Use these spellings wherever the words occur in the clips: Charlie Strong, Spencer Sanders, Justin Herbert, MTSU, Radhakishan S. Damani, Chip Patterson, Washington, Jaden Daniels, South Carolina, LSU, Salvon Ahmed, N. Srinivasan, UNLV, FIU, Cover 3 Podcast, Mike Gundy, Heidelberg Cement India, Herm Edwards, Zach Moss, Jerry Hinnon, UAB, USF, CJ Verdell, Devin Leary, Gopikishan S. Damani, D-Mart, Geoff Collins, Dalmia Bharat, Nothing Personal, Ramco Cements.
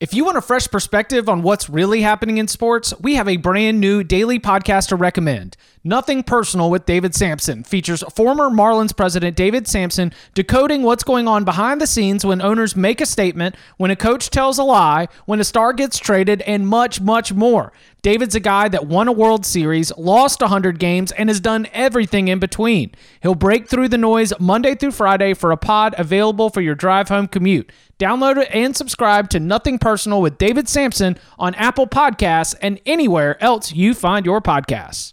If you want a fresh perspective on what's really happening in sports, we have a brand new daily podcast to recommend. Nothing Personal with David Sampson features former Marlins president David Sampson decoding what's going on behind the scenes when owners make a statement, when a coach tells a lie, when a star gets traded, and much, much more. David's a guy that won a World Series, lost 100 games, and has done everything in between. He'll break through the noise Monday through Friday for a pod available for your drive-home commute. Download it and subscribe to Nothing Personal with David Sampson on Apple Podcasts and anywhere else you find your podcasts.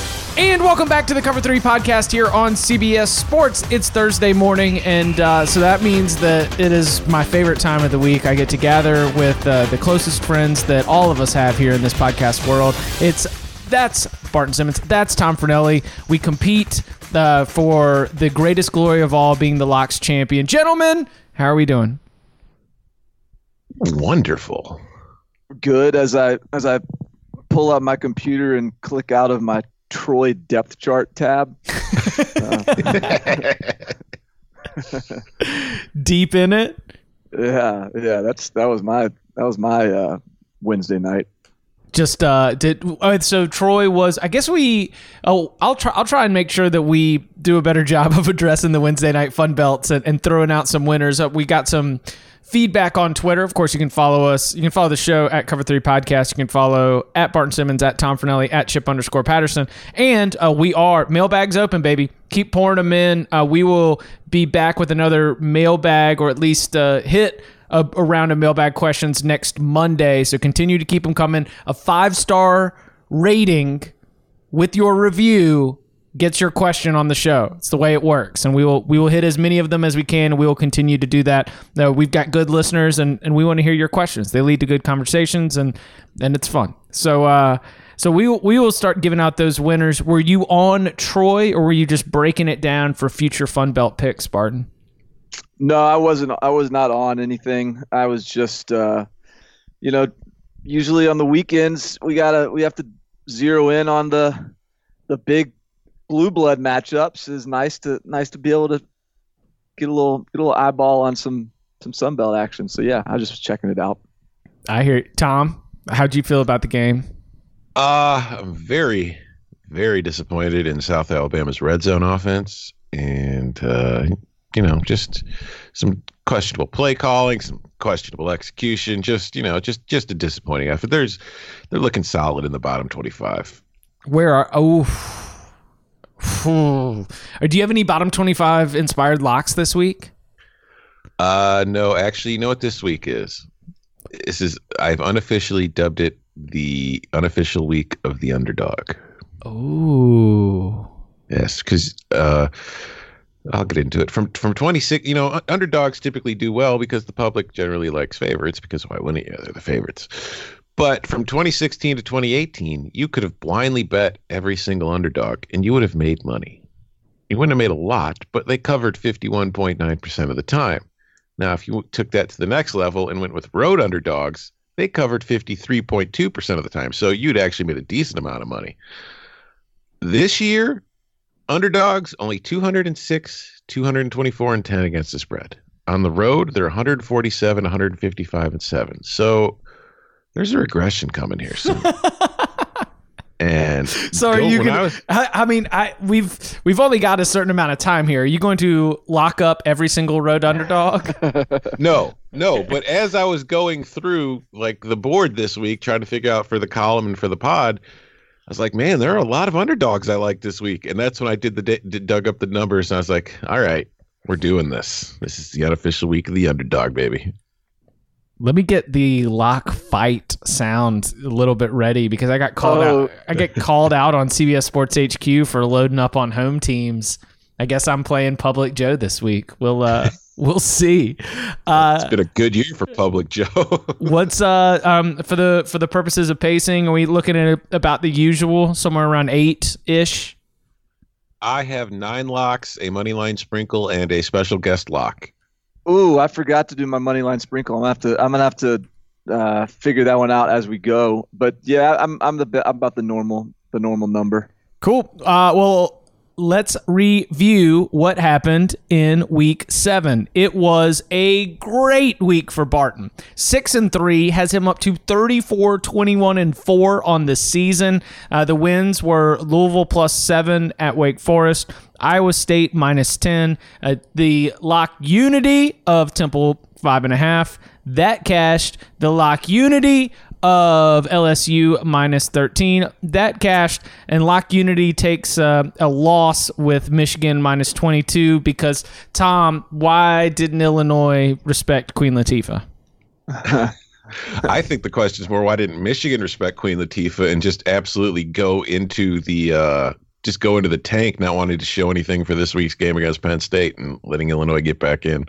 And welcome back to the Cover 3 Podcast here on CBS Sports. It's Thursday morning, and so that means that it is my favorite time of the week. I get to gather with the closest friends that all of us have here in this podcast world. That's Barton Simmons. That's Tom Fornelli. We compete for the greatest glory of all, being the Locks champion. Gentlemen, how are we doing? Wonderful. Good. As I pull out my computer and click out of my Troy depth chart tab. Deep in it. Yeah. That was my Wednesday night. So Troy was. I guess we. Oh, I'll try and make sure that we do a better job of addressing the Wednesday night fun belts and throwing out some winners. We got some feedback on Twitter. Of course, you can follow us. You can follow the show at Cover 3 Podcast. You can follow at Barton Simmons, at Tom Fornelli, at Chip_Patterson. And we are mailbags open, baby. Keep pouring them in. We will be back with another mailbag, or at least hit a round of mailbag questions next Monday. So continue to keep them coming. A 5-star rating with your review gets your question on the show. It's the way it works, and we will hit as many of them as we can, and we will continue to do that. We've got good listeners, and we want to hear your questions. They lead to good conversations, and it's fun. So we will start giving out those winners. Were you on Troy, or were you just breaking it down for future Fun Belt picks, Barton? No, I wasn't. I was not on anything. I was just, usually on the weekends we have to zero in on the big blue blood matchups. Is nice to be able to get a little eyeball on some Sunbelt action. So yeah, I was just checking it out. I hear it. Tom, how'd you feel about the game? I'm very, very disappointed in South Alabama's red zone offense, and just some questionable play calling, some questionable execution. Just a disappointing effort. They're looking solid in the bottom 25. Do you have any bottom 25 inspired locks this week? No, actually, you know what this week is? I've unofficially dubbed it the unofficial week of the underdog. Oh, yes, because I'll get into it. From 26, underdogs typically do well because the public generally likes favorites, because why wouldn't you? They're the favorites. But from 2016 to 2018, you could have blindly bet every single underdog, and you would have made money. You wouldn't have made a lot, but they covered 51.9% of the time. Now, if you took that to the next level and went with road underdogs, they covered 53.2% of the time. So you'd actually made a decent amount of money. This year, underdogs only 206, 224, and 10 against the spread. On the road, they're 147, 155, and 7. So there's a regression coming here soon. And so we've only got a certain amount of time here. Are you going to lock up every single road underdog? No, No, but as I was going through like the board this week, trying to figure out for the column and for the pod, I was like, man, there are a lot of underdogs I like this week. And that's when I did dug up the numbers, and I was like, all right, we're doing this. This is the unofficial week of the underdog, baby. Let me get the lock fight sound a little bit ready, because I got called out. I get called out on CBS Sports HQ for loading up on home teams. I guess I'm playing Public Joe this week. We'll see. It's been a good year for Public Joe. What's for the purposes of pacing? Are we looking at about the usual, somewhere around 8-ish? I have 9 locks, a money line sprinkle, and a special guest lock. Ooh, I forgot to do my money line sprinkle. I'm gonna have to figure that one out as we go. But yeah, I'm about the normal number. Cool. Well, let's review what happened in week 7. It was a great week for Barton. 6-3 has him up to 34, 21-4 on the season. The wins were Louisville +7 at Wake Forest, Iowa State -10, the lock unity of Temple 5.5. That cashed. The lock unity of LSU -13. That cashed, and lock unity takes a loss with Michigan -22, because, Tom, why didn't Illinois respect Queen Latifah? I think the question is more, why didn't Michigan respect Queen Latifah and just absolutely go into the tank, not wanting to show anything for this week's game against Penn State and letting Illinois get back in.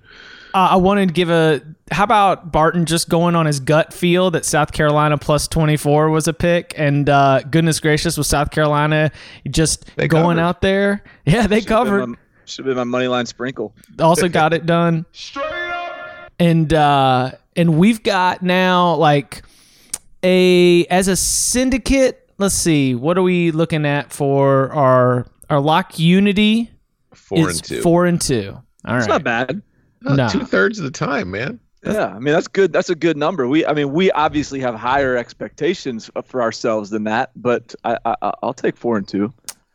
I wanted to how about Barton just going on his gut feel that South Carolina +24 was a pick, and goodness gracious, was South Carolina just going out there? Yeah, they covered. Should have been my money line sprinkle. Also got it done. Straight up. And we've got now like as a syndicate. Let's see, what are we looking at for our lock unity? 4-2. 4-2. All right, it's not bad. No. 2/3 of the time, man. Yeah, I mean, that's good. That's a good number. We obviously have higher expectations for ourselves than that, but I'll take 4-2.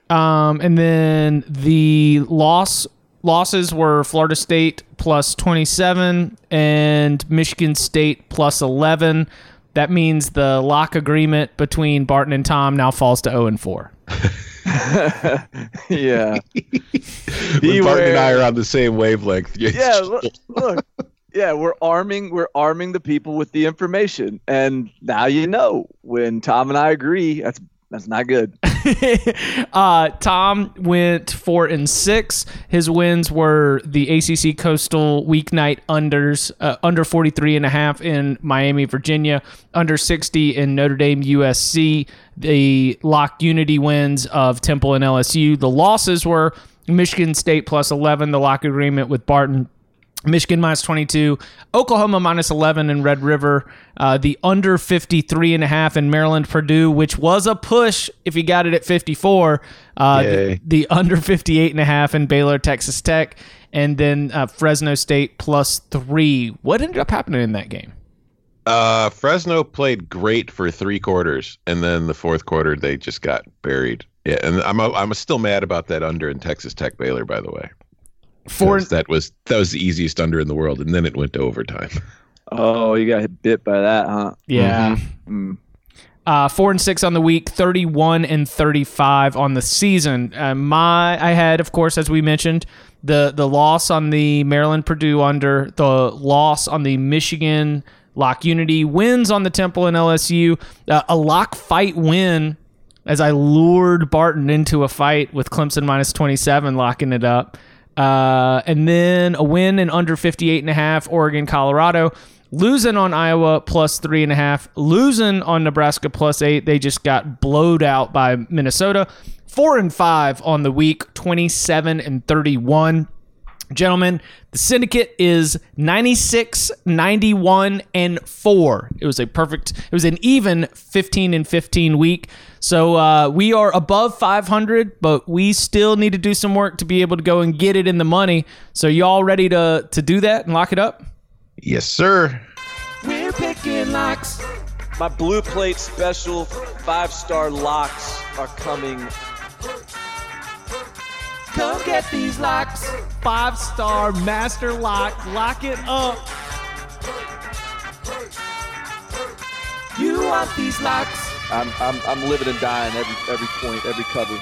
And then the losses were Florida State +27 and Michigan State +11. That means the lock agreement between Barton and Tom now falls to 0-4. Yeah. When Barton and I are on the same wavelength. Yeah, look. Yeah, we're arming the people with the information. And now you know when Tom and I agree, that's not good. Tom went 4-6. His wins were the ACC Coastal weeknight unders, under 43.5 in Miami, Virginia, under 60 in Notre Dame, USC. The lock unity wins of Temple and LSU. The losses were Michigan State +11, the lock agreement with Barton, Michigan -22, Oklahoma -11 in Red River, the under 53.5 in Maryland Purdue, which was a push if you got it at 54, the under 58.5 in Baylor Texas Tech, and then Fresno State +3. What ended up happening in that game? Fresno played great for 3 quarters, and then the fourth quarter they just got buried. Yeah, and I'm still mad about that under in Texas Tech Baylor, by the way. That was the easiest under in the world, and then it went to overtime. Oh, you got bit by that, huh? Yeah. Mm-hmm. 4-6 on the week, 31-35 on the season. I had, of course, as we mentioned, the loss on the Maryland Purdue under, the loss on the Michigan lock unity, wins on the Temple and LSU, a lock fight win as I lured Barton into a fight with Clemson -27, locking it up. And then a win in under 58.5, Oregon, Colorado, losing on Iowa +3.5, losing on Nebraska +8. They just got blowed out by Minnesota. 4-5 on the week, 27-31. Gentlemen, the syndicate is 96, 91, and 4. It was an even 15-15 week. So we are above 500, but we still need to do some work to be able to go and get it in the money. So y'all ready to do that and lock it up? Yes, sir. We're picking locks. My Blue Plate special 5-star locks are coming. Come get these locks. 5-star master lock. Lock it up. You want these locks. I'm living and dying every point, every cover.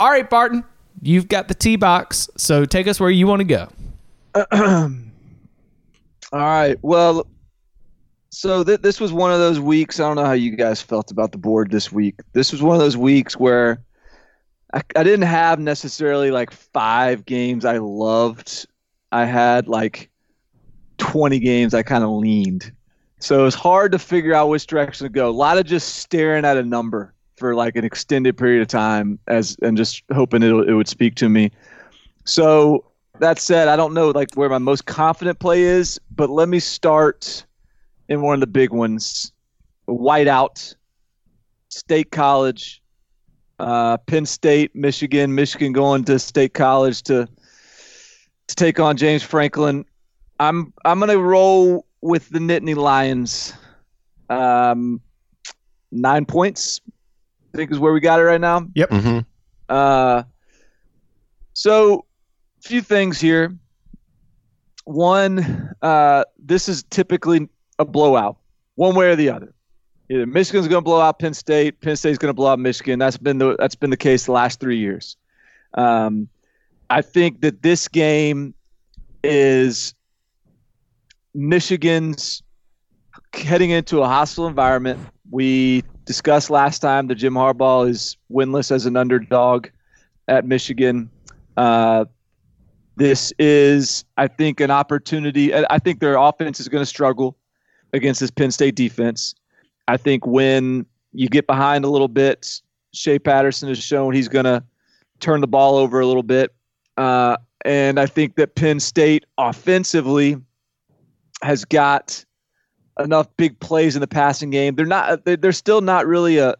All right, Barton, you've got the tee box, so take us where you want to go. All right, well, so this was one of those weeks. I don't know how you guys felt about the board this week. This was one of those weeks where I didn't have necessarily like five games I loved. I had like 20 games I kind of leaned. So it was hard to figure out which direction to go. A lot of just staring at a number for like an extended period of time and just hoping it would speak to me. So that said, I don't know like where my most confident play is, but let me start in one of the big ones. Whiteout, State College, Penn State, Michigan. Michigan going to State College to take on James Franklin. I'm gonna roll with the Nittany Lions. 9 points, I think, is where we got it right now. Yep. Mm-hmm. So a few things here. One, this is typically a blowout, one way or the other. Either Michigan's going to blow out Penn State, Penn State's going to blow out Michigan. That's been the case the last 3 years. I think that this game is Michigan's heading into a hostile environment. We discussed last time that Jim Harbaugh is winless as an underdog at Michigan. This is, I think, an opportunity. I think their offense is going to struggle against this Penn State defense. I think when you get behind a little bit, Shea Patterson has shown he's going to turn the ball over a little bit. And I think that Penn State offensively has got enough big plays in the passing game. They're still not really an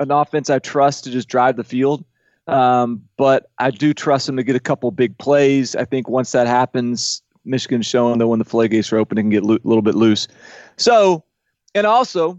offense I trust to just drive the field. But I do trust them to get a couple big plays. I think once that happens, Michigan's showing that when the floodgates are open, it can get a little bit loose. So, and also,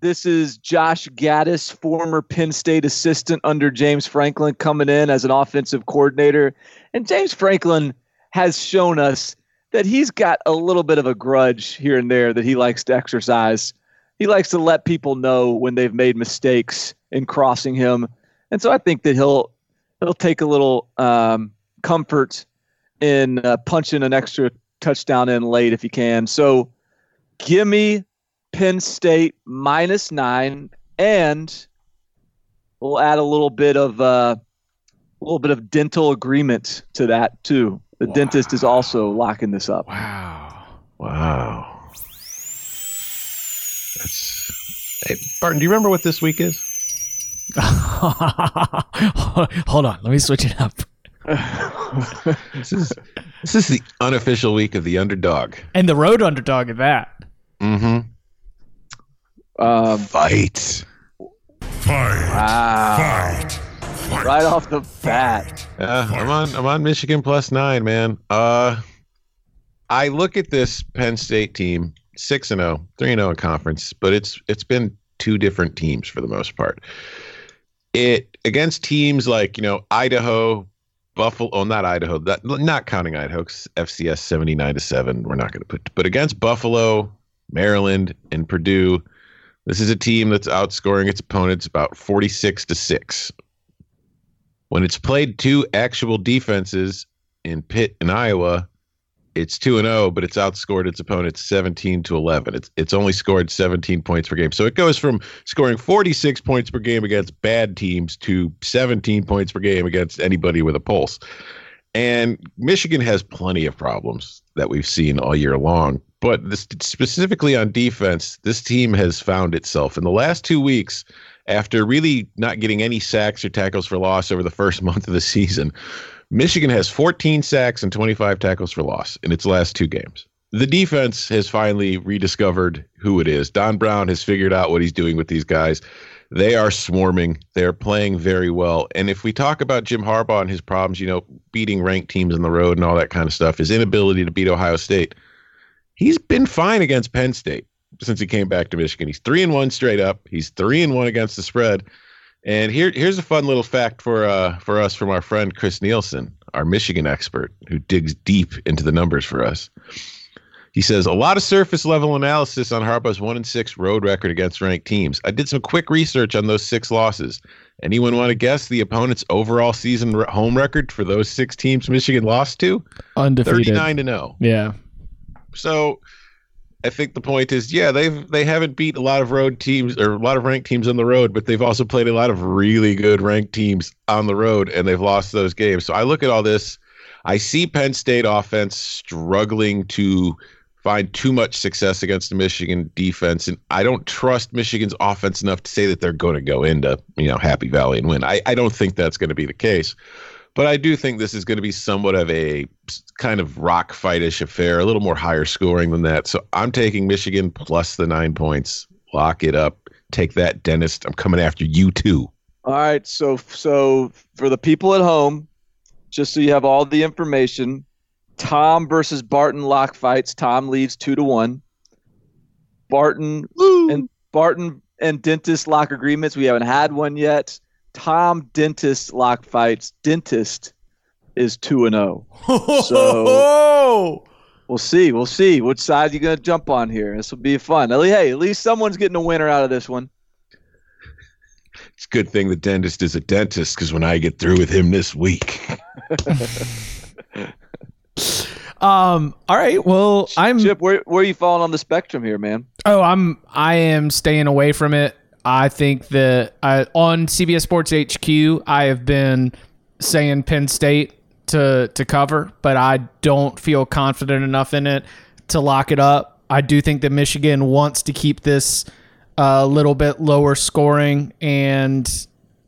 this is Josh Gattis, former Penn State assistant under James Franklin, coming in as an offensive coordinator. And James Franklin has shown us that he's got a little bit of a grudge here and there that he likes to exercise. He likes to let people know when they've made mistakes in crossing him. And so I think that he'll take a little comfort in punching an extra touchdown in late if he can. So give me Penn State -9, and we'll add a little bit of dental agreement to that too. The dentist is also locking this up. Wow. Hey, Barton, do you remember what this week is? Hold on, let me switch it up. This is the unofficial week of the underdog, and the road underdog at that. Mm-hmm. Fight! Wow. Fight! Right off the bat. I'm on Michigan +9, man. I look at this Penn State team, 6-0, 3-0 in conference, but it's been two different teams for the most part. It against teams like, Idaho, Buffalo. Oh, not Idaho. Not counting Idaho, 'cause FCS 79-7. We're not going to put, but against Buffalo, Maryland, and Purdue. This is a team that's outscoring its opponents about 46-6. When it's played two actual defenses in Pitt and Iowa, it's 2-0, but it's outscored its opponents 17-11. It's only scored 17 points per game. So it goes from scoring 46 points per game against bad teams to 17 points per game against anybody with a pulse. And Michigan has plenty of problems that we've seen all year long. But this, specifically on defense, this team has found itself. In the last 2 weeks, after really not getting any sacks or tackles for loss over the first month of the season, Michigan has 14 sacks and 25 tackles for loss in its last two games. The defense has finally rediscovered who it is. Don Brown has figured out what he's doing with these guys. They are swarming. They're playing very well. And if we talk about Jim Harbaugh and his problems, beating ranked teams on the road and all that kind of stuff, his inability to beat Ohio State, he's been fine against Penn State since he came back to Michigan. He's 3-1 straight up. He's 3-1 against the spread. And here's a fun little fact for us from our friend Chris Nielsen, our Michigan expert, who digs deep into the numbers for us. He says, a lot of surface level analysis on Harbaugh's 1-6 road record against ranked teams. I did some quick research on those 6 losses. Anyone want to guess the opponent's overall season home record for those 6 teams Michigan lost to? Undefeated. 39-0. Yeah. So I think the point is, yeah, they haven't beat a lot of road teams or a lot of ranked teams on the road, but they've also played a lot of really good ranked teams on the road, and they've lost those games. So I look at all this. I see Penn State offense struggling to find too much success against the Michigan defense, and I don't trust Michigan's offense enough to say that they're going to go into, Happy Valley and win. I don't think that's going to be the case. But I do think this is going to be somewhat of a kind of rock fight-ish affair, a little more higher scoring than that. So I'm taking Michigan plus the 9 points. Lock it up. Take that, Dennis. I'm coming after you, too. All right. So for the people at home, just so you have all the information, Tom versus Barton lock fights. Tom leads 2-1. Barton and Dentist lock agreements. We haven't had one yet. Tom Dentist lock fights. Dentist is 2-0. So we'll see. We'll see which side you're going to jump on here. This will be fun. Hey, at least someone's getting a winner out of this one. It's a good thing the dentist is a dentist, because when I get through with him this week. All right. Well, Chip, where are you falling on the spectrum here, man? Oh, I am staying away from it. I think that on CBS Sports HQ, I have been saying Penn State to cover, but I don't feel confident enough in it to lock it up. I do think that Michigan wants to keep this a little bit lower scoring, and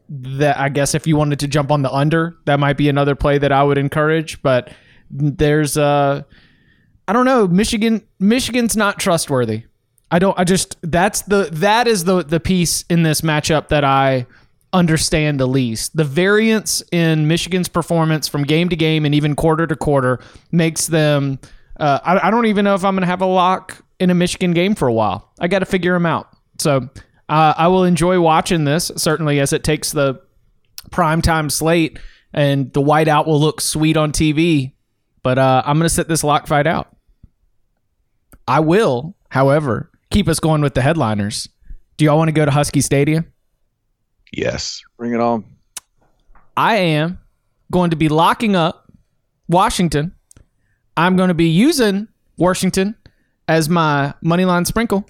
that I guess if you wanted to jump on the under, that might be another play that I would encourage. But there's I don't know, Michigan's not trustworthy. That is the piece in this matchup that I understand the least. The variance in Michigan's performance from game to game and even quarter to quarter makes them, I don't even know if I'm going to have a lock in a Michigan game for a while. I got to figure them out. So I will enjoy watching this, certainly as it takes the primetime slate, and the whiteout will look sweet on TV, but I'm going to sit this lock fight out. I will, however, keep us going with the headliners. Do y'all want to go to Husky Stadium? Yes. Bring it on. I am going to be locking up Washington. I'm going to be using Washington as my money line sprinkle.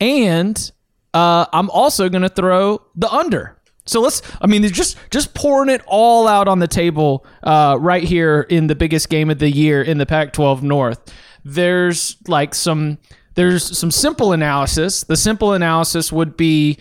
And I'm also going to throw the under. So they're just pouring it all out on the table right here in the biggest game of the year in the Pac-12 North. There's some simple analysis. The simple analysis would be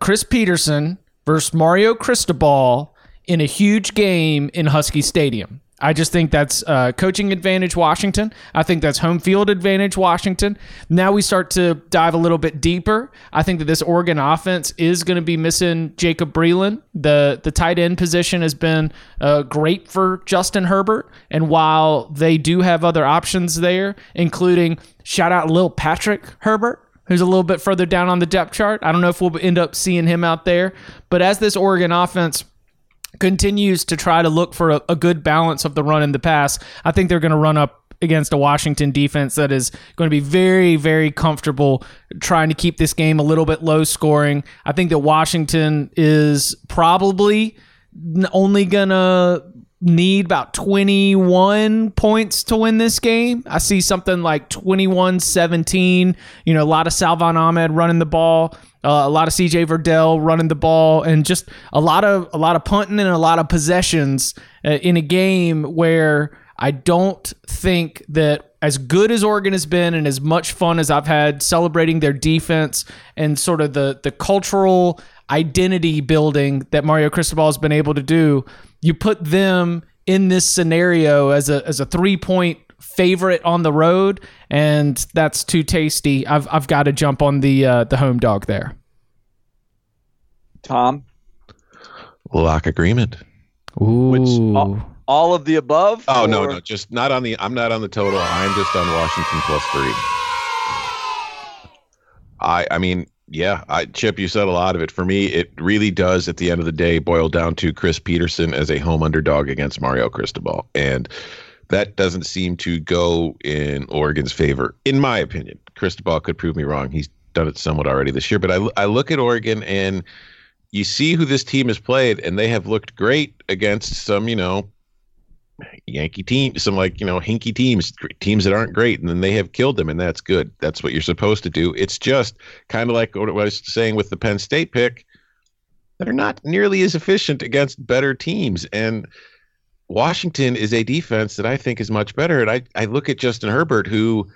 Chris Peterson versus Mario Cristobal in a huge game in Husky Stadium. I just think that's coaching advantage Washington. I think that's home field advantage Washington. Now we start to dive a little bit deeper. I think that this Oregon offense is going to be missing Jacob Breeland. The tight end position has been great for Justin Herbert. And while they do have other options there, including shout out Lil Patrick Herbert, who's a little bit further down on the depth chart. I don't know if we'll end up seeing him out there. But as this Oregon offense continues to try to look for a good balance of the run and the pass, I think they're going to run up against a Washington defense that is going to be very, very comfortable trying to keep this game a little bit low scoring. I think that Washington is probably only going to need about 21 points to win this game. I see something like 21-17, a lot of Salvon Ahmed running the ball, a lot of CJ Verdell running the ball, and just a lot of punting and a lot of possessions in a game where I don't think that, as good as Oregon has been and as much fun as I've had celebrating their defense and sort of the cultural identity building that Mario Cristobal has been able to do, you put them in this scenario as a 3-point favorite on the road, and that's too tasty. I've got to jump on the home dog there. Tom? Lock agreement. Ooh. Which, all of the above? Oh, or? No, just not on I'm not on the total. I'm just on Washington plus 3. I mean, yeah, Chip, you said a lot of it. For me, it really does, at the end of the day, boil down to Chris Peterson as a home underdog against Mario Cristobal. And That doesn't seem to go in Oregon's favor, in my opinion. Cristobal could prove me wrong. He's done it somewhat already this year. But I look at Oregon, and you see who this team has played, and they have looked great against some, you know, Yankee teams, some like, you know, hinky teams that aren't great, and then they have killed them, and that's good. That's what you're supposed to do. It's just kind of like what I was saying with the Penn State pick. They're not nearly as efficient against better teams, and Washington is a defense that I think is much better. And I look at Justin Herbert, who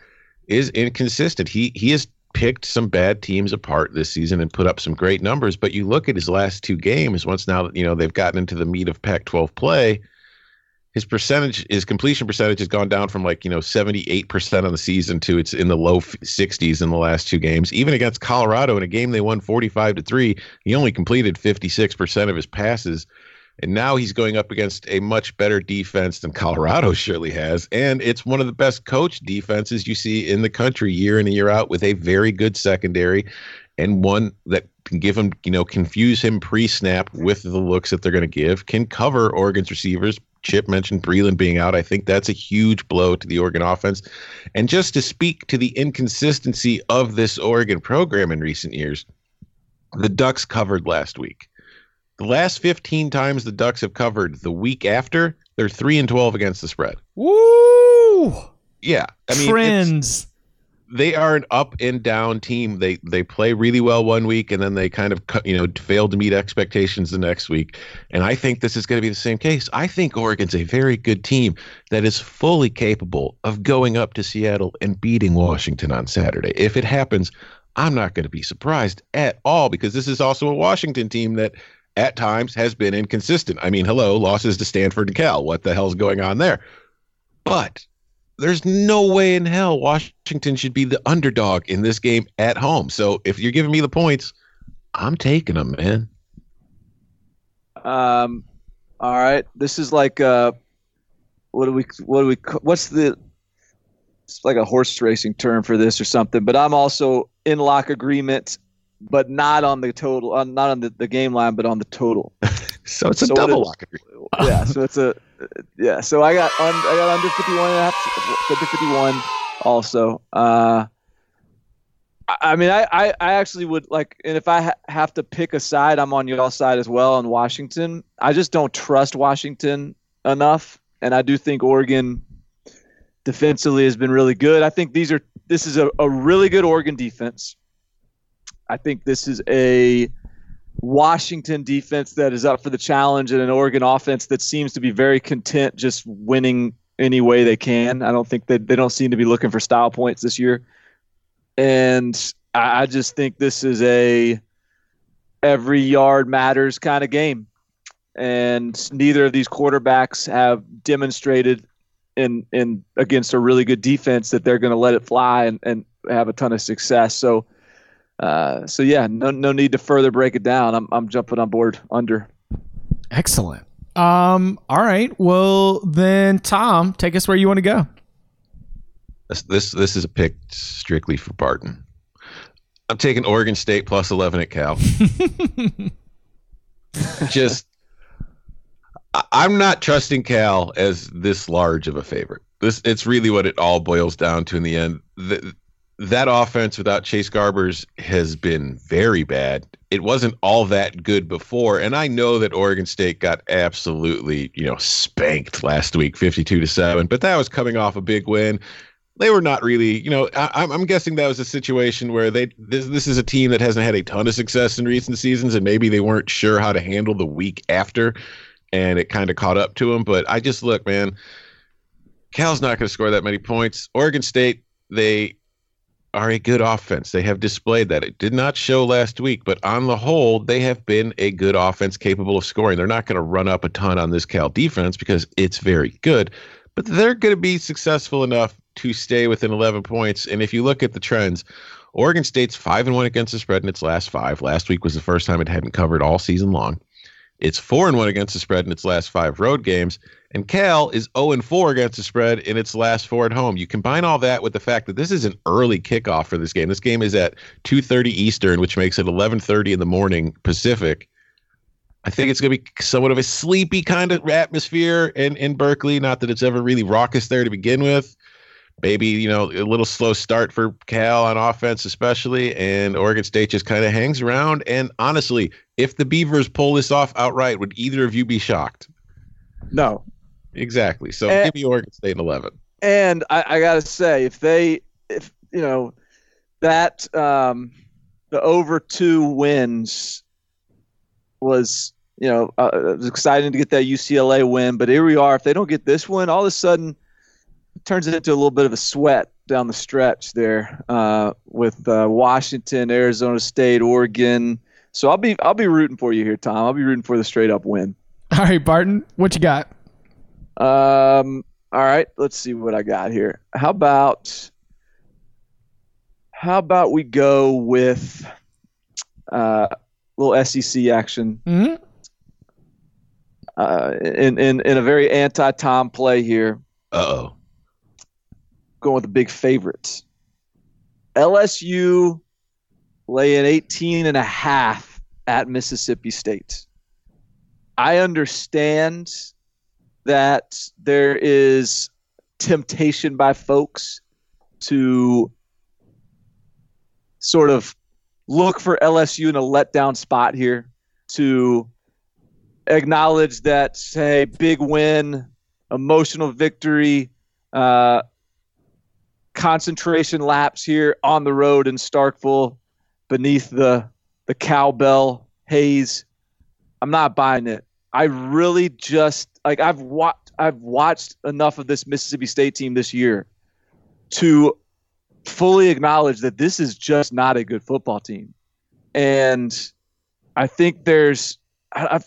is inconsistent. He has picked some bad teams apart this season and put up some great numbers, but you look at his last two games, once now that, you know, they've gotten into the meat of Pac-12 play, his completion percentage has gone down from, like, you know, 78% on the season to it's in the low 60s in the last two games. Even against Colorado, in a game they won 45-3, he only completed 56% of his passes. And now he's going up against a much better defense than Colorado surely has. And it's one of the best coached defenses you see in the country year in and year out, with a very good secondary and one that can give him, you know, confuse him pre-snap with the looks that they're going to give, can cover Oregon's receivers. Chip mentioned Breeland being out. I think that's a huge blow to the Oregon offense. And just to speak to the inconsistency of this Oregon program in recent years, the Ducks covered last week. The last 15 times the Ducks have covered the week after, they're 3-12 against the spread. Woo! Yeah. I mean, trends. They are an up and down team. They play really well one week, and then they kind of, you know, fail to meet expectations the next week. And I think this is going to be the same case. I think Oregon's a very good team that is fully capable of going up to Seattle and beating Washington on Saturday. If it happens, I'm not going to be surprised at all, because this is also a Washington team that – at times has been inconsistent. I mean, hello, losses to Stanford and Cal. What the hell's going on there? But there's no way in hell Washington should be the underdog in this game at home. So if you're giving me the points, I'm taking them, man. All right. This is like it's like a horse racing term for this or something, but I'm also in lock agreement, but not on the total, not on the game line, but on the total. So it's a double lock. Yeah. So it's a, yeah. So I got under 51.5, under 51 also. I mean, I actually would like, and if I have to pick a side, I'm on y'all's side as well on Washington. I just don't trust Washington enough. And I do think Oregon defensively has been really good. I think this is a really good Oregon defense. I think this is a Washington defense that is up for the challenge, and an Oregon offense that seems to be very content just winning any way they can. I don't think they don't seem to be looking for style points this year. And I just think this is a every yard matters kind of game. And neither of these quarterbacks have demonstrated in against a really good defense that they're going to let it fly and have a ton of success. So yeah, no need to further break it down. I'm jumping on board under. Excellent. All right. Well, then Tom, take us where you want to go. This is a pick strictly for Barton. I'm taking Oregon State plus 11 at Cal. Just, I'm not trusting Cal as this large of a favorite. It's really what it all boils down to in the end. That offense without Chase Garbers has been very bad. It wasn't all that good before, and I know that Oregon State got absolutely, you know, spanked last week, 52-7. But that was coming off a big win. They were not really, you know, I'm guessing that was a situation where this is a team that hasn't had a ton of success in recent seasons, and maybe they weren't sure how to handle the week after, and it kind of caught up to them. But I just look, man, Cal's not going to score that many points. Oregon State, they are a good offense. They have displayed that. It did not show last week, but on the whole, they have been a good offense capable of scoring. They're not going to run up a ton on this Cal defense because it's very good, but they're going to be successful enough to stay within 11 points. And if you look at the trends, Oregon State's 5-1 against the spread in its last five. Last week was the first time it hadn't covered all season long. It's 4-1 against the spread in its last five road games, and Cal is 0-4 against the spread in its last four at home. You combine all that with the fact that this is an early kickoff for this game. This game is at 2:30 Eastern, which makes it 11:30 in the morning Pacific. I think it's going to be somewhat of a sleepy kind of atmosphere in Berkeley. Not that it's ever really raucous there to begin with. Maybe, you know, a little slow start for Cal on offense especially, and Oregon State just kind of hangs around. And honestly, if the Beavers pull this off outright, would either of you be shocked? No. Exactly. So give me Oregon State in 11. And I got to say, if you know, that the over 2 wins was, you know, it was exciting to get that UCLA win. But here we are. If they don't get this win, all of a sudden it turns into a little bit of a sweat down the stretch there with Washington, Arizona State, Oregon. So I'll be rooting for you here, Tom. I'll be rooting for the straight up win. All right, Barton, what you got? All right, let's see what I got here. How about we go with a little SEC action? Mm-hmm. In a very anti-Tom play here. Uh-oh. Going with the big favorites. LSU laying 18.5 at Mississippi State. I understand that there is temptation by folks to sort of look for LSU in a letdown spot here, to acknowledge that, hey, big win, emotional victory, concentration laps here on the road in Starkville beneath the cowbell haze. I'm not buying it. I really just like I've watched enough of this Mississippi State team this year to fully acknowledge that this is just not a good football team. And I think there's a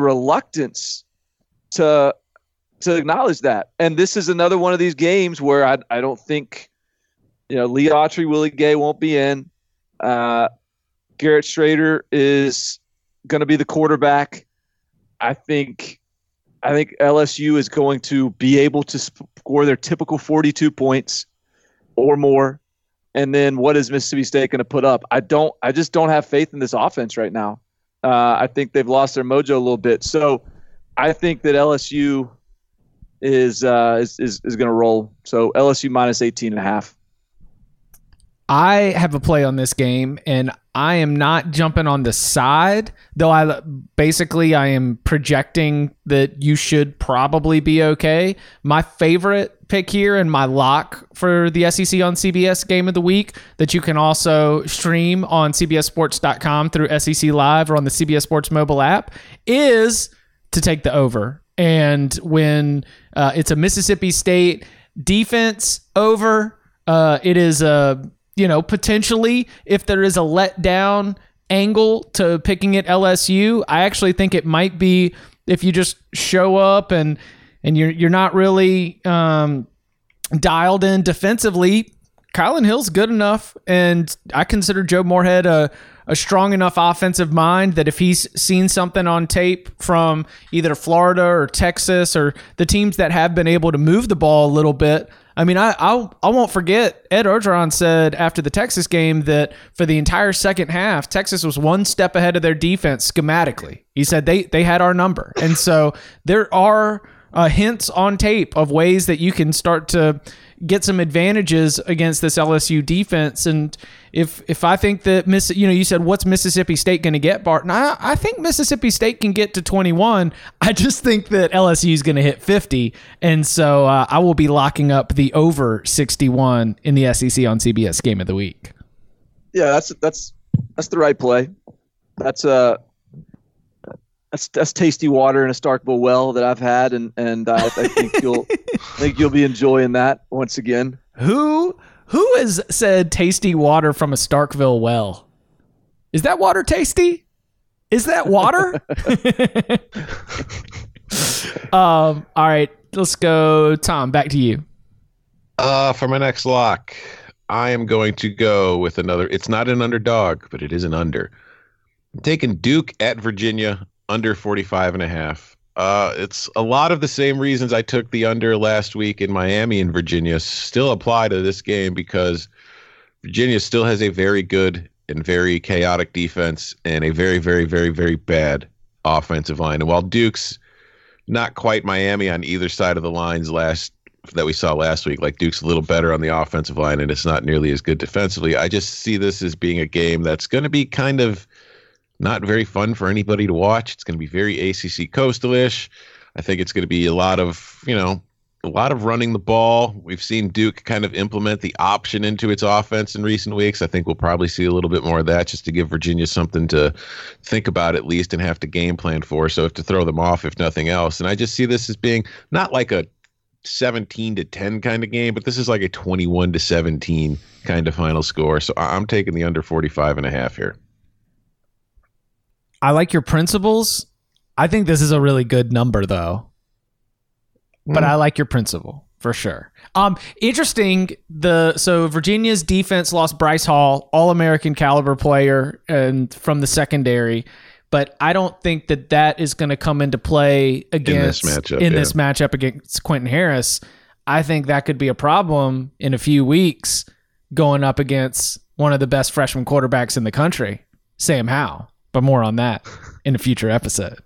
reluctance to acknowledge that. And this is another one of these games where I don't think, you know, Lee Autry, Willie Gay won't be in. Garrett Schrader is going to be the quarterback. I think LSU is going to be able to score their typical 42 points or more. And then what is Mississippi State going to put up? I just don't have faith in this offense right now. I think they've lost their mojo a little bit. So I think that LSU is going to roll. So LSU minus 18.5. I have a play on this game, and I am not jumping on the side, though I am projecting that you should probably be okay. My favorite pick here and my lock for the SEC on CBS game of the week that you can also stream on cbssports.com through SEC Live or on the CBS Sports mobile app is to take the over. And when it's a Mississippi State defense over, it is a... You know, potentially, if there is a letdown angle to picking at LSU, I actually think it might be if you just show up and you're not really dialed in defensively. Kylan Hill's good enough, and I consider Joe Moorhead a strong enough offensive mind that if he's seen something on tape from either Florida or Texas or the teams that have been able to move the ball a little bit. I mean, I won't forget Ed Orgeron said after the Texas game that for the entire second half, Texas was one step ahead of their defense schematically. He said they had our number. And so there are hints on tape of ways that you can start to get some advantages against this LSU defense. And if I think that, you said, what's Mississippi State going to get, Barton? I think Mississippi State can get to 21. I just think that LSU is going to hit 50. And so I will be locking up the over 61 in the SEC on CBS game of the week. Yeah, that's the right play. That's tasty water in a Starkville well that I've had, and I think you'll be enjoying that once again. Who has said tasty water from a Starkville well? Is that water tasty? Is that water? All right, let's go, Tom. Back to you. For my next lock, I am going to go with another. It's not an underdog, but it is an under. I'm taking Duke at Virginia. Under 45.5. It's a lot of the same reasons I took the under last week in Miami and Virginia still apply to this game because Virginia still has a very good and very chaotic defense and a very, very, very, very bad offensive line. And while Duke's not quite Miami on either side of the lines that we saw last week, like Duke's a little better on the offensive line and it's not nearly as good defensively, I just see this as being a game that's going to be kind of not very fun for anybody to watch. It's going to be very ACC Coastal-ish. I think it's going to be a lot of running the ball. We've seen Duke kind of implement the option into its offense in recent weeks. I think we'll probably see a little bit more of that just to give Virginia something to think about at least and have to game plan for. So if to throw them off, if nothing else. And I just see this as being not like a 17-10 kind of game, but this is like a 21-17 kind of final score. So I'm taking the under 45.5 here. I like your principles. I think this is a really good number though. But I like your principle for sure. Interesting. So Virginia's defense lost Bryce Hall, All-American caliber player, and from the secondary. But I don't think that is going to come into play against in this matchup against Quentin Harris. I think that could be a problem in a few weeks going up against one of the best freshman quarterbacks in the country, Sam Howell. But more on that in a future episode.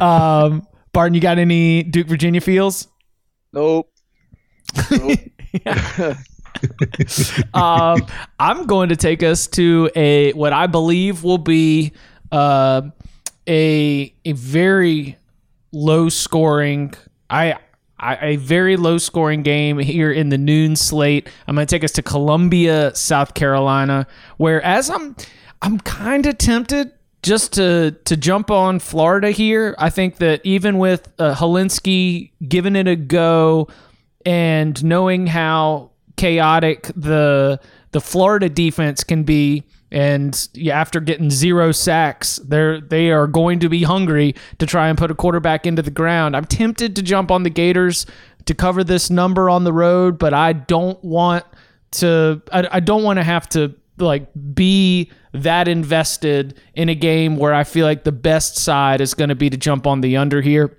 Barton, you got any Duke Virginia feels? Nope. I'm going to take us to what I believe will be a very low scoring. A very low scoring game here in the noon slate. I'm going to take us to Columbia, South Carolina, where as I'm kind of tempted just to jump on Florida here. I think that even with Holinsky giving it a go and knowing how chaotic the Florida defense can be, and after getting 0 sacks, they are going to be hungry to try and put a quarterback into the ground. I'm tempted to jump on the Gators to cover this number on the road, but I don't want to have to be that invested in a game where I feel like the best side is going to be to jump on the under here.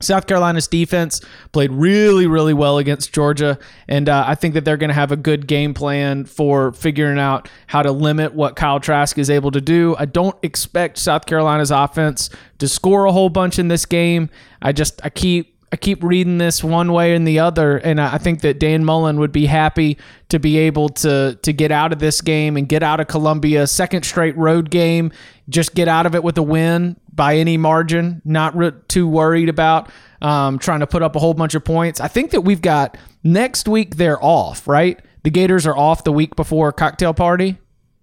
South Carolina's defense played really, really well against Georgia, and I think that they're going to have a good game plan for figuring out how to limit what Kyle Trask is able to do. I don't expect South Carolina's offense to score a whole bunch in this game. I keep reading this one way and the other, and I think that Dan Mullen would be happy to be able to get out of this game and get out of Columbia. Second straight road game, just get out of it with a win by any margin, not too worried about trying to put up a whole bunch of points. I think that we've got next week they're off, right? The Gators are off the week before cocktail party.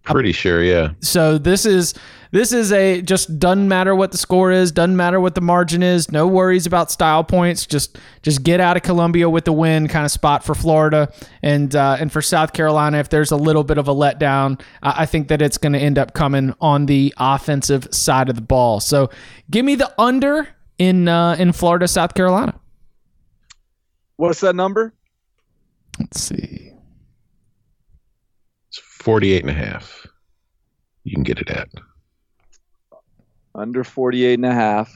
Pretty sure, yeah. So this is a just doesn't matter what the score is, doesn't matter what the margin is, no worries about style points. Just get out of Columbia with the win kind of spot for Florida and for South Carolina. If there's a little bit of a letdown, I think that it's going to end up coming on the offensive side of the ball. So give me the under in Florida, South Carolina. What's that number? Let's see. 48.5. You can get it at under 48.5.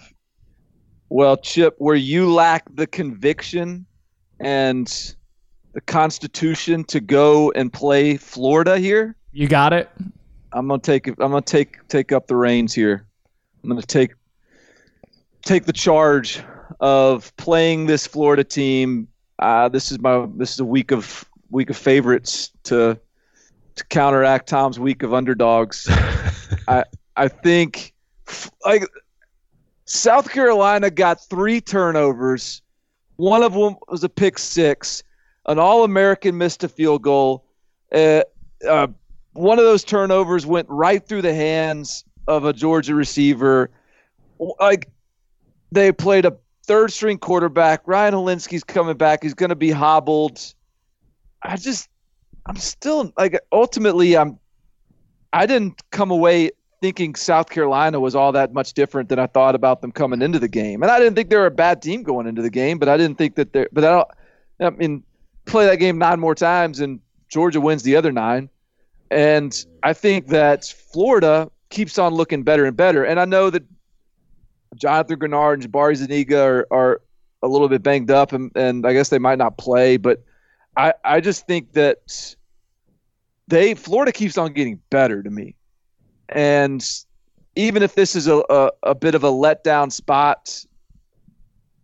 Well, Chip, where you lack the conviction and the constitution to go and play Florida here, you got it. I'm gonna take up the reins here. I'm gonna take the charge of playing this Florida team. This is a week of favorites to counteract Tom's week of underdogs. I think South Carolina got 3 turnovers. One of them was a pick six. An All-American missed a field goal. One of those turnovers went right through the hands of a Georgia receiver. They played a third-string quarterback. Ryan Holinsky's coming back. He's going to be hobbled. I'm still ultimately I didn't come away thinking South Carolina was all that much different than I thought about them coming into the game. And I didn't think they were a bad team going into the game, but I didn't think that they're, play that game 9 more times and Georgia wins the other 9. And I think that Florida keeps on looking better and better. And I know that Jonathan Grenard and Jabari Zuniga are a little bit banged up and I guess they might not play, but I just think that Florida keeps on getting better to me. And even if this is a bit of a letdown spot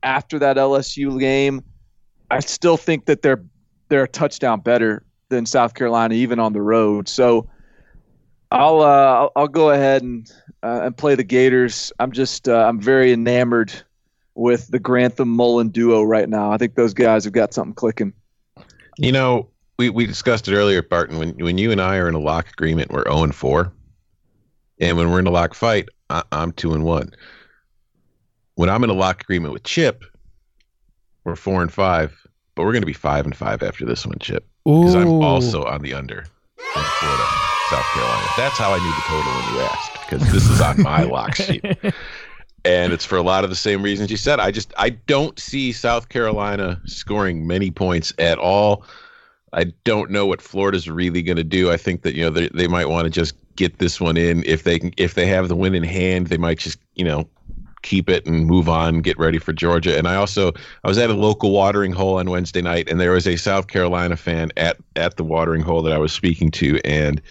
after that LSU game, I still think that they're a touchdown better than South Carolina, even on the road. So I'll go ahead and play the Gators. I'm very enamored with the Grantham-Mullen duo right now. I think those guys have got something clicking. You know, we discussed it earlier, Barton. When you and I are in a lock agreement, we're 0-4, and when we're in a lock fight, I'm 2-1. When I'm in a lock agreement with Chip, we're 4-5, but we're going to be 5-5 after this one, Chip, because I'm also on the under in Florida, South Carolina. That's how I knew the total when you asked, because this is on my lock sheet, and it's for a lot of the same reasons you said. I don't see South Carolina scoring many points at all. I don't know what Florida's really going to do. I think that, you know, they might want to just get this one in. If they have the win in hand, they might just, you know, keep it and move on, get ready for Georgia. And I was at a local watering hole on Wednesday night, and there was a South Carolina fan at the watering hole that I was speaking to. And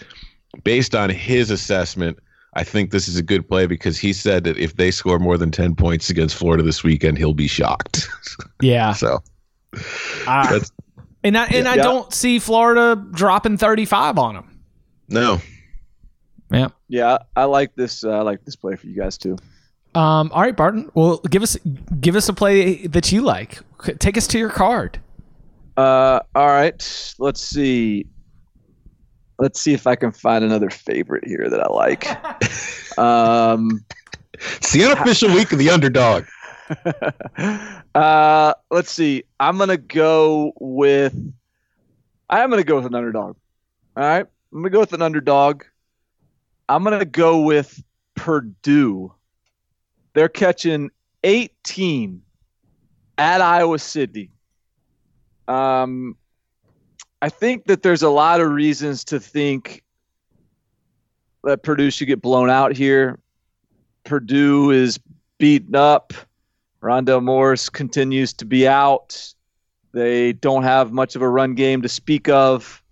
based on his assessment, I think this is a good play, because he said that if they score more than 10 points against Florida this weekend, he'll be shocked. Yeah. So I don't see Florida dropping 35 on them. No. Yeah. Yeah, I like this play for you guys too. All right, Barton. Well, give us a play that you like. Take us to your card. All right. Let's see if I can find another favorite here that I like. It's the unofficial week of the underdog. Let's see. I'm gonna go with an underdog. All right, I'm gonna go with an underdog. I'm gonna go with Purdue. They're catching 18 at Iowa City. I think that there's a lot of reasons to think that Purdue should get blown out here. Purdue is beaten up. Rondale Morris continues to be out. They don't have much of a run game to speak of.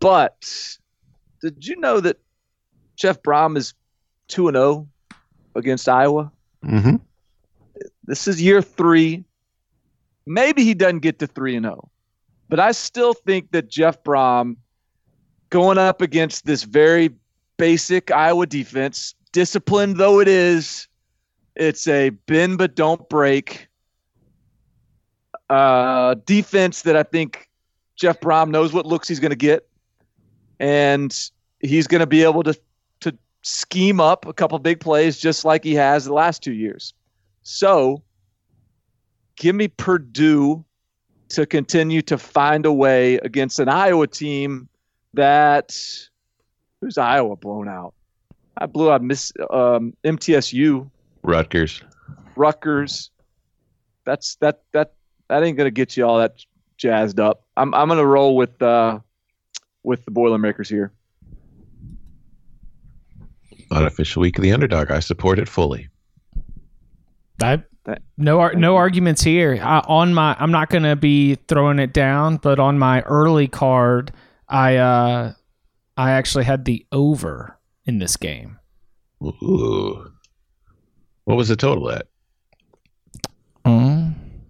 But did you know that Jeff Brohm is 2-0 against Iowa? Mm-hmm. This is year 3. Maybe he doesn't get to 3-0. But I still think that Jeff Brohm, going up against this very basic Iowa defense, disciplined though it is, it's a bend but don't break defense that I think Jeff Brohm knows what looks he's going to get, and he's going to be able to scheme up a couple big plays just like he has the last 2 years. So give me Purdue to continue to find a way against an Iowa team that – who's Iowa blown out? I blew out MTSU. Rutgers. That ain't gonna get you all that jazzed up. I'm gonna roll with the Boilermakers here. Unofficial week of the underdog. I support it fully. No arguments here. I'm not gonna be throwing it down, but on my early card, I actually had the over in this game. Ooh. What was the total at?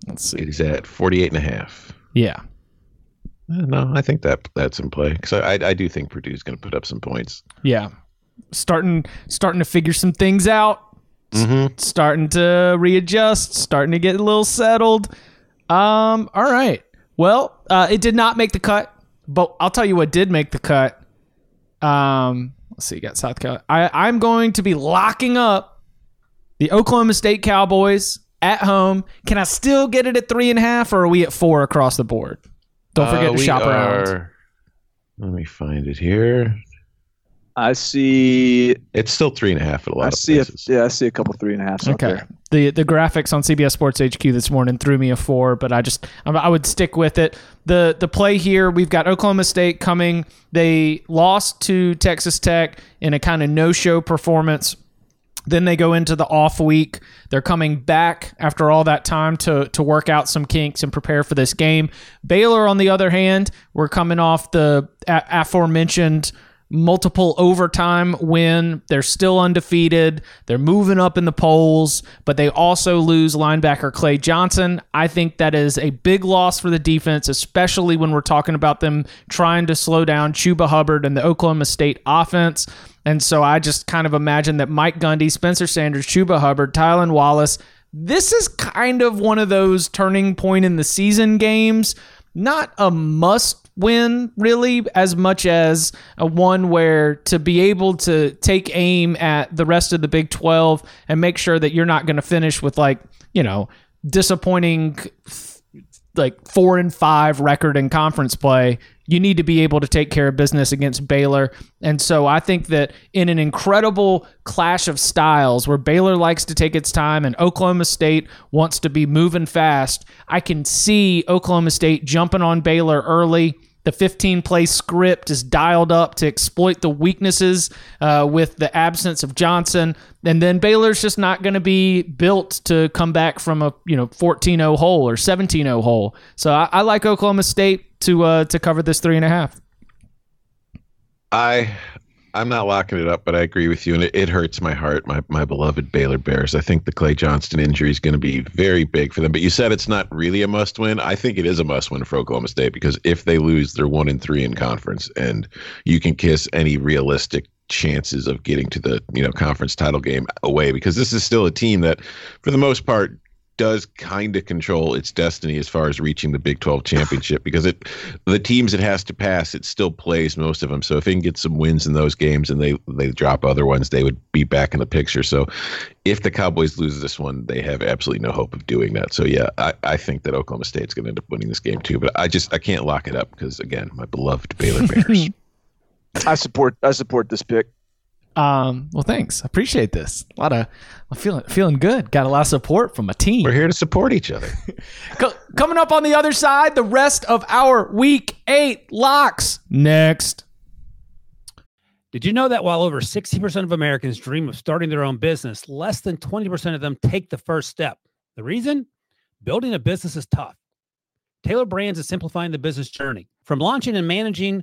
Let's see. It is at 48.5. Yeah. No, I think that's in play, because I do think Purdue's going to put up some points. Yeah, starting to figure some things out. Mm-hmm. Starting to readjust. Starting to get a little settled. All right. Well, it did not make the cut, but I'll tell you what did make the cut. Let's see. You got South Carolina. I'm going to be locking up the Oklahoma State Cowboys at home. Can I still get it at 3.5, or are we at 4 across the board? Don't forget to shop around. Let me find it here. I see it's still 3.5 at a lot of places. I see a couple 3.5s. Okay. Out there. The graphics on CBS Sports HQ this morning threw me a 4, but I would stick with it. The play here, we've got Oklahoma State coming. They lost to Texas Tech in a kind of no-show performance. Then they go into the off week. They're coming back after all that time to work out some kinks and prepare for this game. Baylor, on the other hand, we're coming off the aforementioned multiple overtime win. They're still undefeated. They're moving up in the polls, but they also lose linebacker Clay Johnson. I think that is a big loss for the defense, especially when we're talking about them trying to slow down Chuba Hubbard and the Oklahoma State offense. And so I just kind of imagine that Mike Gundy, Spencer Sanders, Chuba Hubbard, Tylan Wallace, this is kind of one of those turning point in the season games. Not a must win, really, as much as a one where to be able to take aim at the rest of the Big 12 and make sure that you're not going to finish with, like, you know, disappointing, like 4-5 record in conference play. You need to be able to take care of business against Baylor. And so I think that in an incredible clash of styles where Baylor likes to take its time and Oklahoma State wants to be moving fast, I can see Oklahoma State jumping on Baylor early. The 15-play script is dialed up to exploit the weaknesses with the absence of Johnson. And then Baylor's just not going to be built to come back from a 14-0 hole or 17-0 hole. So I like Oklahoma State to cover this 3.5. I'm not locking it up, but I agree with you, and it hurts my heart, my beloved Baylor Bears. I think the Clay Johnston injury is going to be very big for them. But you said it's not really a must-win. I think it is a must-win for Oklahoma State because if they lose, they're 1-3 in conference, and you can kiss any realistic chances of getting to the conference title game away because this is still a team that, for the most part, does kind of control its destiny as far as reaching the Big 12 championship because the teams it has to pass, it still plays most of them. So if it can get some wins in those games and they drop other ones, they would be back in the picture. So if the Cowboys lose this one, they have absolutely no hope of doing that. So yeah, I think that Oklahoma State's going to end up winning this game too, but I can't lock it up because, again, my beloved Baylor Bears. I support this pick. Well, thanks. I appreciate this. A lot of feeling good. Got a lot of support from my team. We're here to support each other. Coming up on the other side, the rest of our Week 8 locks next. Did you know that while over 60% of Americans dream of starting their own business, less than 20% of them take the first step? The reason? Building a business is tough. Taylor Brands is simplifying the business journey. From launching and managing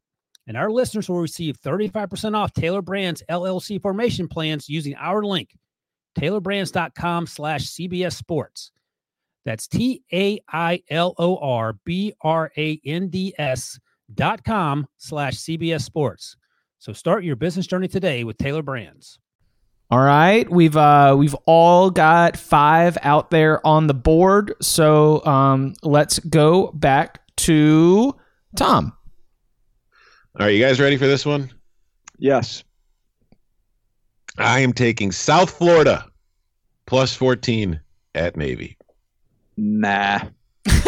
And our listeners will receive 35% off Taylor Brands LLC formation plans using our link, taylorbrands.com/CBS Sports. That's TAILORBRANDS.com/CBS Sports. So start your business journey today with Taylor Brands. All right, we've all got 5 out there on the board. So let's go back to Tom. All right, you guys ready for this one? Yes. I am taking South Florida plus 14 at Navy. Nah. Let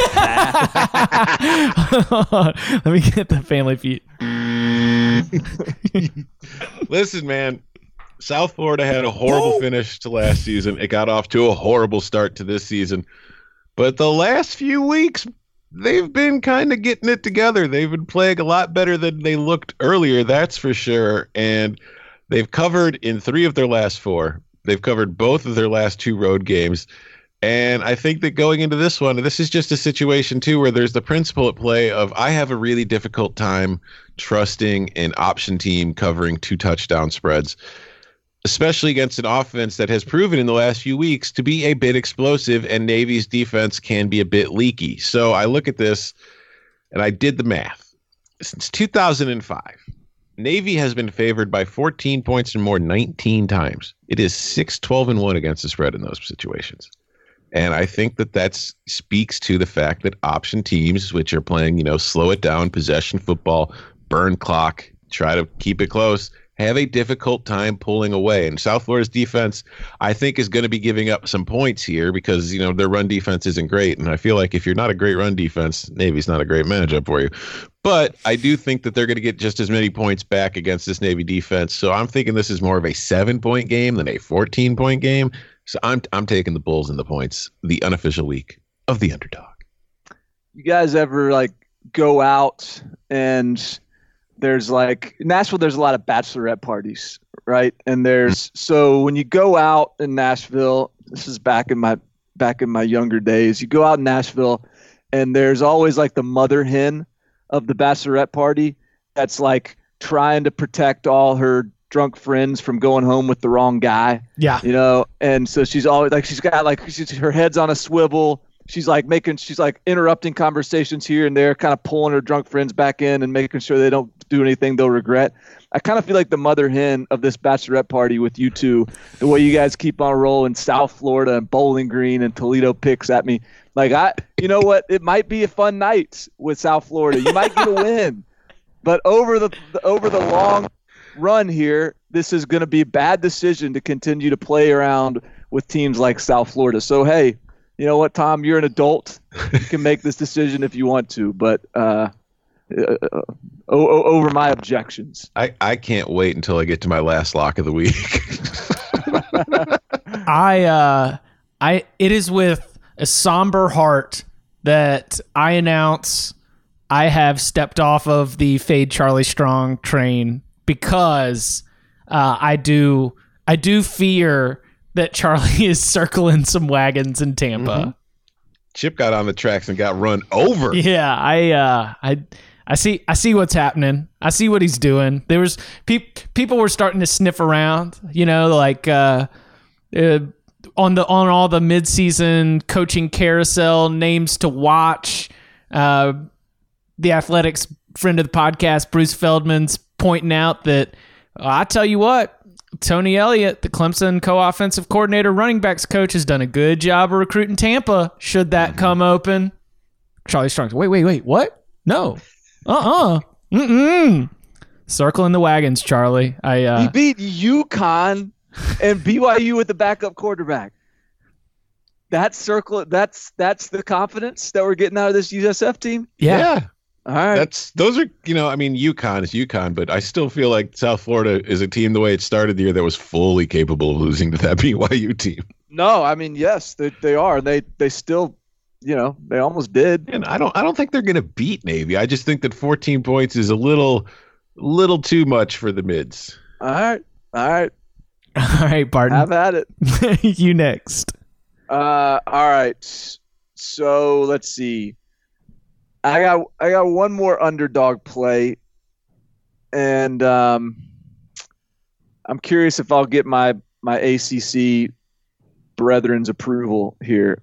me get the family feud. Listen, man. South Florida had a horrible finish to last season. It got off to a horrible start to this season. But the last few weeks, they've been kind of getting it together. They've been playing a lot better than they looked earlier, that's for sure. And they've covered in 3 of their last 4. They've covered both of their last 2 road games. And I think that going into this one, this is just a situation, too, where there's the principle at play of I have a really difficult time trusting an option team covering 2 touchdown spreads, especially against an offense that has proven in the last few weeks to be a bit explosive, and Navy's defense can be a bit leaky. So I look at this, and I did the math. Since 2005, Navy has been favored by 14 points or more 19 times. It is 6-12-1 against the spread in those situations. And I think that speaks to the fact that option teams, which are playing, slow it down, possession football, burn clock, try to keep it close, have a difficult time pulling away. And South Florida's defense, I think, is going to be giving up some points here because, their run defense isn't great. And I feel like if you're not a great run defense, Navy's not a great matchup for you. But I do think that they're going to get just as many points back against this Navy defense. So I'm thinking this is more of a 7-point game than a 14-point game. So I'm taking the Bulls and the points, the unofficial week of the underdog. You guys ever go out and there's in Nashville, there's a lot of bachelorette parties, right? And so when you go out in Nashville, this is back in my younger days, you go out in Nashville and there's always the mother hen of the bachelorette party that's trying to protect all her drunk friends from going home with the wrong guy. Yeah. You know, and so she's always she's got her head's on a swivel. She's interrupting conversations here and there, kind of pulling her drunk friends back in and making sure they don't do anything they'll regret. I kind of feel like the mother hen of this bachelorette party with you two, the way you guys keep on rolling South Florida and Bowling Green and Toledo picks at me. You know what? It might be a fun night with South Florida. You might get a win, but over the long run here, this is going to be a bad decision to continue to play around with teams like South Florida. So, hey, you know what, Tom? You're an adult. You can make this decision if you want to, but over my objections. I can't wait until I get to my last lock of the week. It is with a somber heart that I announce I have stepped off of the Fade Charlie Strong train, because I do fear that Charlie is circling some wagons in Tampa. Mm-hmm. Chip got on the tracks and got run over. Yeah, I see what's happening. I see what he's doing. There was people were starting to sniff around, on all the midseason coaching carousel names to watch. The Athletics friend of the podcast, Bruce Feldman's pointing out that, I tell you what, Tony Elliott, the Clemson co-offensive coordinator, running backs coach, has done a good job of recruiting Tampa. Should that come open? Charlie Strong's, wait, what? No. Circling the wagons, Charlie. He beat UConn and BYU with the backup quarterback. That's the confidence that we're getting out of this USF team? Yeah. All right. UConn is UConn, but I still feel like South Florida is a team the way it started the year that was fully capable of losing to that BYU team. No, yes, they are. They still, they almost did. And I don't think they're going to beat Navy. I just think that 14 points is a little too much for the mids. All right, Barton. Have at it. You next. All right. So let's see. I got one more underdog play, and I'm curious if I'll get my ACC brethren's approval here.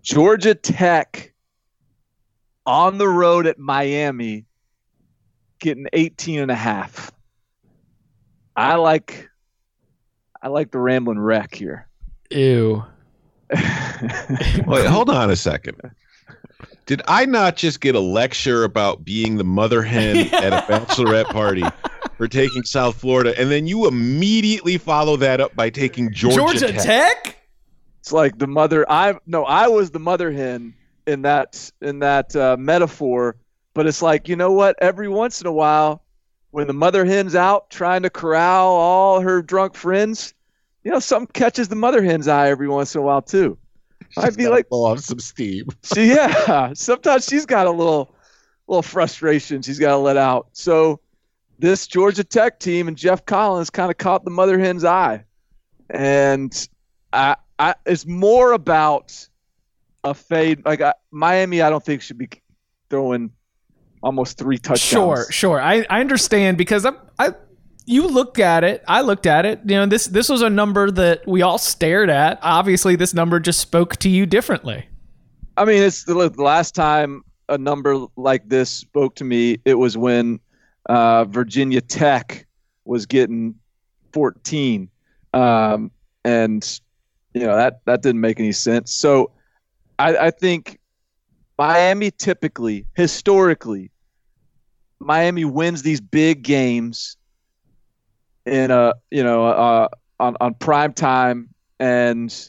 Georgia Tech on the road at Miami, getting 18.5. I like the Ramblin' Wreck here. Ew. Wait, hold on a second. Did I not just get a lecture about being the mother hen at a bachelorette party for taking South Florida, and then you immediately follow that up by taking Georgia Tech? It's like the mother. I was the mother hen in that metaphor, but it's you know what? Every once in a while, when the mother hen's out trying to corral all her drunk friends, something catches the mother hen's eye every once in a while too. I'd be blow off some steam. Sometimes she's got a little frustration she's got to let out. So this Georgia Tech team and Geoff Collins kind of caught the mother hen's eye, and I it's more about a fade. Miami, I don't think should be throwing almost 3 touchdowns. Sure. I understand, because you look at it. I looked at it. This was a number that we all stared at. Obviously, this number just spoke to you differently. It's the last time a number like this spoke to me, it was when Virginia Tech was getting 14, and that didn't make any sense. So, I think Miami historically, Miami wins these big games on prime time and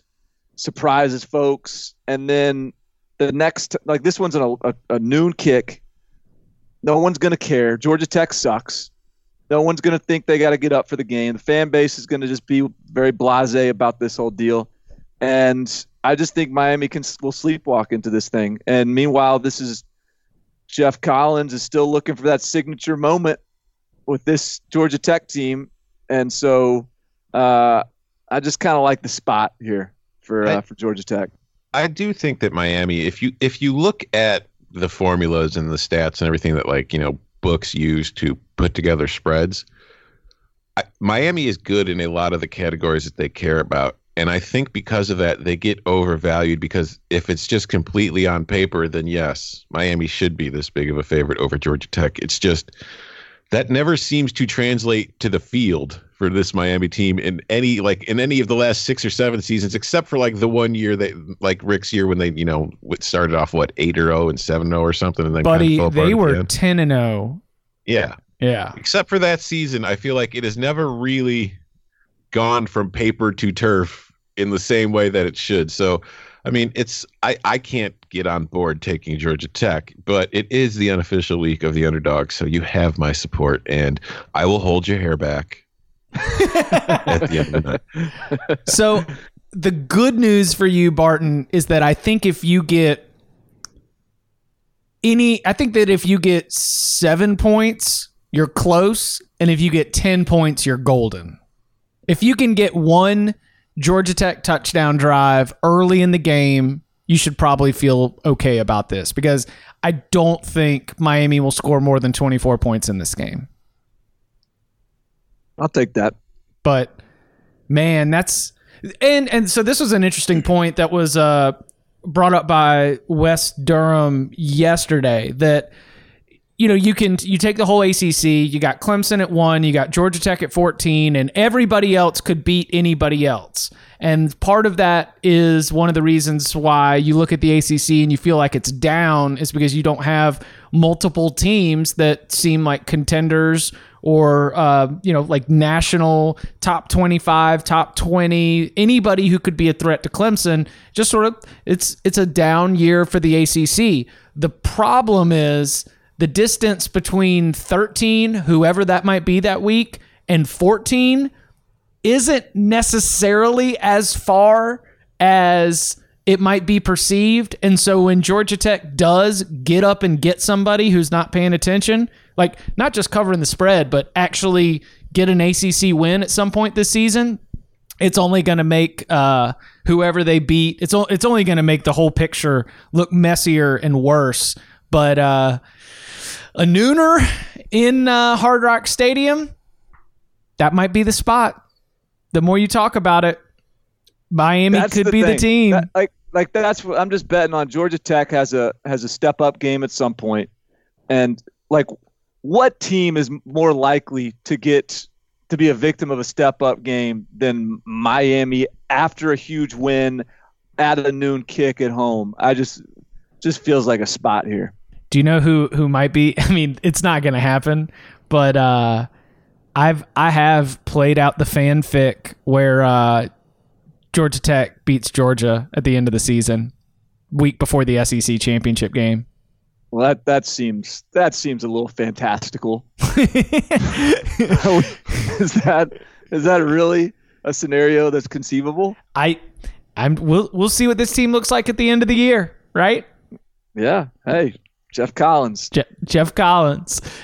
surprises folks, and then the next this one's a noon kick. No one's gonna care. Georgia Tech sucks. No one's gonna think they got to get up for the game. The fan base is gonna just be very blasé about this whole deal, And I just think Miami will sleepwalk into this thing. And meanwhile, this is Geoff Collins is still looking for that signature moment with this Georgia Tech team. And so I just kind of like the spot here for Georgia Tech. I do think that Miami, if you look at the formulas and the stats and everything that, like, you know, books use to put together spreads, Miami is good in a lot of the categories that they care about. And I think because of that, they get overvalued, because if it's just completely on paper, then yes, Miami should be this big of a favorite over Georgia Tech. It's just that never seems to translate to the field for this Miami team in any of the last 6 or 7 seasons, except for like the one year they, like Rick's year, when they, you know, started off 8-0 and 7-0 or something, and then buddy, kind of they were 10-0. Yeah. Yeah. Except for that season, I feel like it has never really gone from paper to turf in the same way that it should. So, I mean, I can't get on board taking Georgia Tech, but it is the unofficial week of the underdog, so you have my support, and I will hold your hair back at the end of the night. So, the good news for you, Barton, is that I think if you get if you get 7 points, you're close, and if you get 10 points, you're golden. If you can get one Georgia Tech touchdown drive early in the game, you should probably feel okay about this, because I don't think Miami will score more than 24 points in this game. I'll take that. But, man, that's – and so this was an interesting point that was brought up by Wes Durham yesterday, that – you know, you take the whole ACC, you got Clemson at 1, you got Georgia Tech at 14, and everybody else could beat anybody else. And part of that is one of the reasons why you look at the ACC and you feel like it's down, is because you don't have multiple teams that seem like contenders or, you know, like national top 25, top 20, anybody who could be a threat to Clemson. Just sort of, it's a down year for the ACC. The problem is the distance between 13, whoever that might be that week, and 14 isn't necessarily as far as it might be perceived. And so when Georgia Tech does get up and get somebody who's not paying attention, like not just covering the spread, but actually get an ACC win at some point this season, it's only going to make whoever they beat, it's only going to make the whole picture look messier and worse. But a nooner in Hard Rock Stadium, that might be the spot. The more you talk about it, Miami could be the team. That, like that's what I'm just betting on. Georgia Tech has a step up game at some point, and like, what team is more likely to get to be a victim of a step up game than Miami after a huge win at a noon kick at home? I just feels like a spot here. Do you know who might be? I mean, it's not going to happen, but I have played out the fanfic where Georgia Tech beats Georgia at the end of the season, week before the SEC championship game. Well, that seems a little fantastical. Is that really a scenario that's conceivable? We'll see what this team looks like at the end of the year, right? Yeah. Hey. Geoff Collins.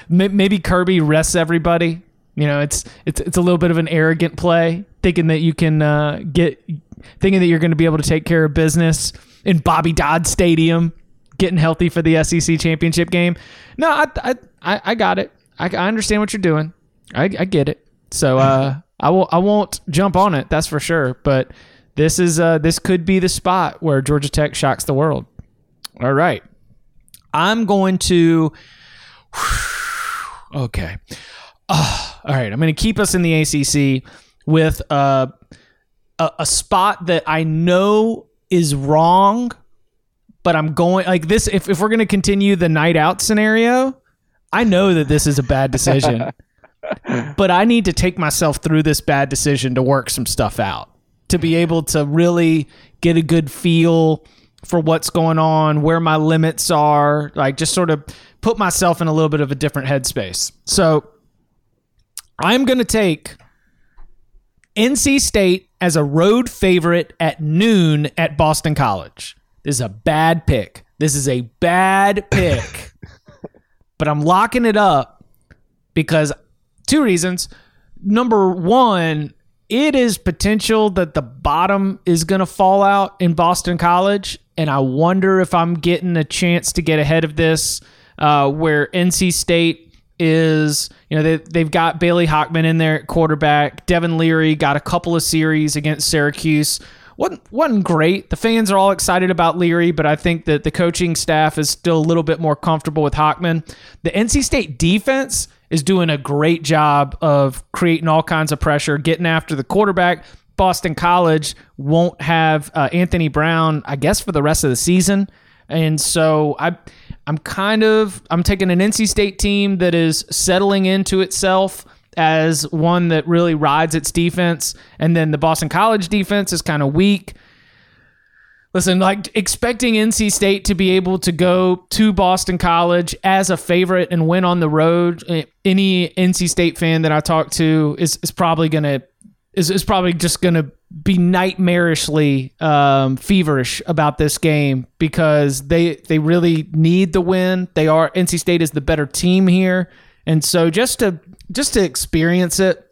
Maybe Kirby rests everybody. You know, it's a little bit of an arrogant play, thinking that you can thinking that you're going to be able to take care of business in Bobby Dodd Stadium, getting healthy for the SEC championship game. No, I got it. I understand what you're doing. I get it. So I won't jump on it. That's for sure. But this is this could be the spot where Georgia Tech shocks the world. All right. I'm going to – okay. All right, I'm going to keep us in the ACC with a spot that I know is wrong, but I'm going – like this, if we're going to continue the night out scenario, I know that this is a bad decision, but I need to take myself through this bad decision to work some stuff out, to be able to really get a good feel – for what's going on, where my limits are, like just sort of put myself in a little bit of a different headspace. So I'm going to take NC State as a road favorite at noon at Boston College. This is a bad pick. This is a bad pick. But I'm locking it up because two reasons. Number one, it is potential that the bottom is going to fall out in Boston College, and I wonder if I'm getting a chance to get ahead of this where NC State is, you know, they've got Bailey Hockman in there at quarterback. Devin Leary got a couple of series against Syracuse. Wasn't great. The fans are all excited about Leary, but I think that the coaching staff is still a little bit more comfortable with Hockman. The NC State defense is doing a great job of creating all kinds of pressure, getting after the quarterback. Boston College won't have Anthony Brown, I guess, for the rest of the season. And so I'm taking an NC State team that is settling into itself as one that really rides its defense. And then the Boston College defense is kind of weak. Listen, like expecting NC State to be able to go to Boston College as a favorite and win on the road, any NC State fan that I talk to is probably just gonna be nightmarishly feverish about this game because they really need the win. NC State is the better team here. And so just to experience it,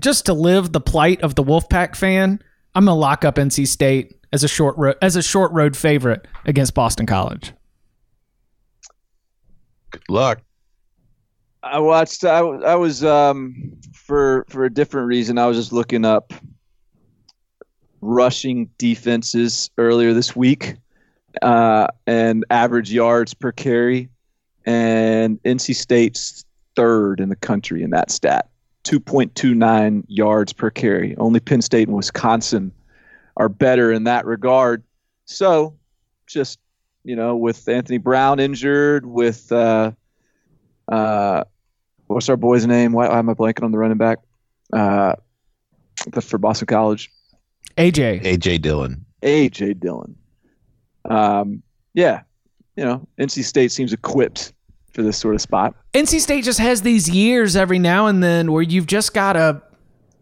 just to live the plight of the Wolfpack fan, I'm going to lock up NC State as a short road favorite against Boston College. Good luck. I watched. I was for a different reason. I was just looking up rushing defenses earlier this week and average yards per carry, and NC State's third in the country in that stat, 2.29 yards per carry. Only Penn State and Wisconsin are better in that regard. So just, you know, with Anthony Brown injured, with what's our boy's name? Why am I blanking on the running back for Boston College? A.J. Dillon. Yeah, you know, NC State seems equipped for this sort of spot. NC State just has these years every now and then where you've just got to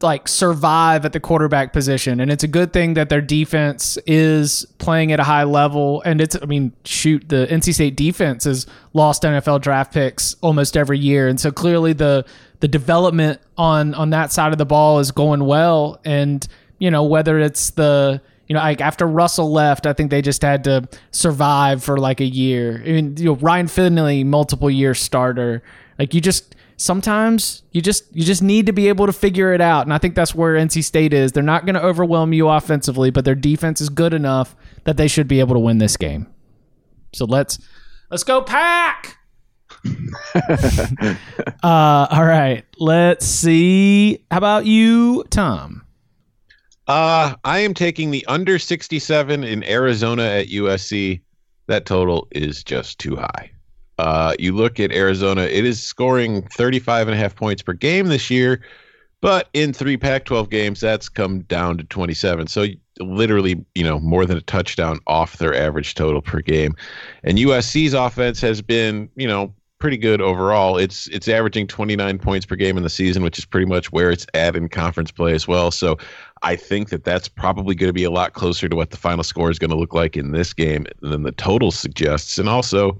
like survive at the quarterback position. And it's a good thing that their defense is playing at a high level. And the NC State defense has lost NFL draft picks almost every year. And so clearly the development on that side of the ball is going well. And, you know, whether it's like after Russell left, I think they just had to survive for like a year. I mean, you know, Ryan Finley, multiple year starter. Like sometimes you just need to be able to figure it out. And I think that's where NC State is. They're not going to overwhelm you offensively, but their defense is good enough that they should be able to win this game. So let's go Pack. All right. Let's see. How about you, Tom? I am taking the under 67 in Arizona at USC. That total is just too high. You look at Arizona, it is scoring 35.5 points per game this year, but in three Pac-12 games, that's come down to 27. So literally, you know, more than a touchdown off their average total per game. And USC's offense has been, you know, pretty good overall. It's averaging 29 points per game in the season, which is pretty much where it's at in conference play as well. So I think that's probably going to be a lot closer to what the final score is going to look like in this game than the total suggests. And also,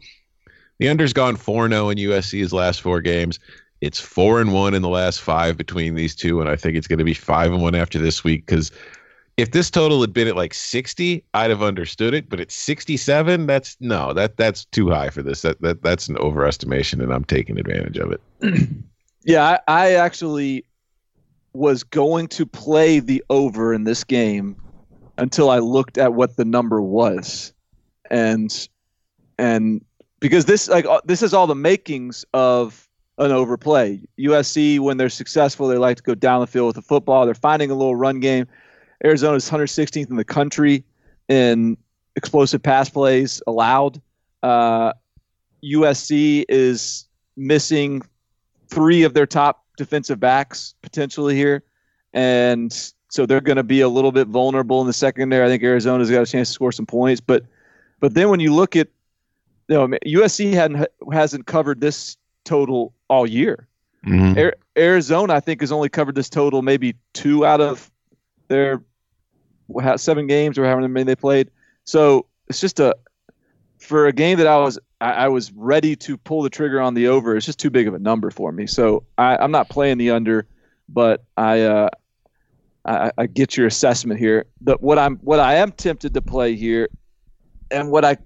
the under's gone 4-0 in USC's last four games. It's 4-1 in the last five between these two, and I think it's going to be 5-1 after this week because if this total had been at like 60, I'd have understood it, but at 67, that's too high for this. That's an overestimation, and I'm taking advantage of it. Yeah, I actually was going to play the over in this game until I looked at what the number was, and because this is all the makings of an overplay. USC, when they're successful, they like to go down the field with the football. They're finding a little run game. Arizona's 116th in the country in explosive pass plays allowed. USC is missing three of their top defensive backs potentially here. And so they're going to be a little bit vulnerable in the secondary. I think Arizona's got a chance to score some points. But then when you look at, you know, USC hasn't covered this total all year. Mm-hmm. Arizona, I think, has only covered this total maybe 2 out of their 7 games or however many they played. So it's just for a game that I was ready to pull the trigger on the over. It's just too big of a number for me. So I'm not playing the under, but I get your assessment here. But what I am tempted to play here, and what I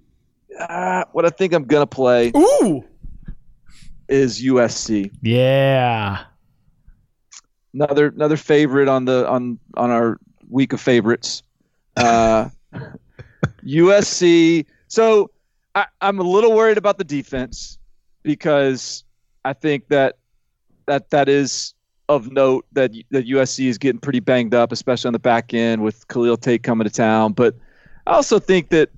think I'm gonna play. Ooh. Is USC. Yeah. Another favorite on our week of favorites. USC. So I'm a little worried about the defense because I think that is of note that USC is getting pretty banged up, especially on the back end with Khalil Tate coming to town. But I also think that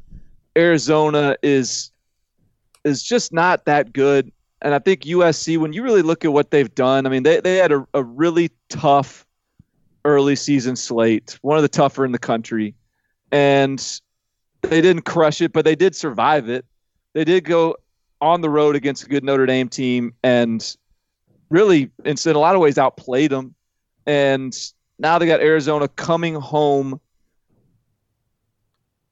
Arizona is just not that good. And I think USC, when you really look at what they've done, I mean, they had a really tough early season slate, one of the tougher in the country. And they didn't crush it, but they did survive it. They did go on the road against a good Notre Dame team and really, in a lot of ways, outplayed them. And now they got Arizona coming home.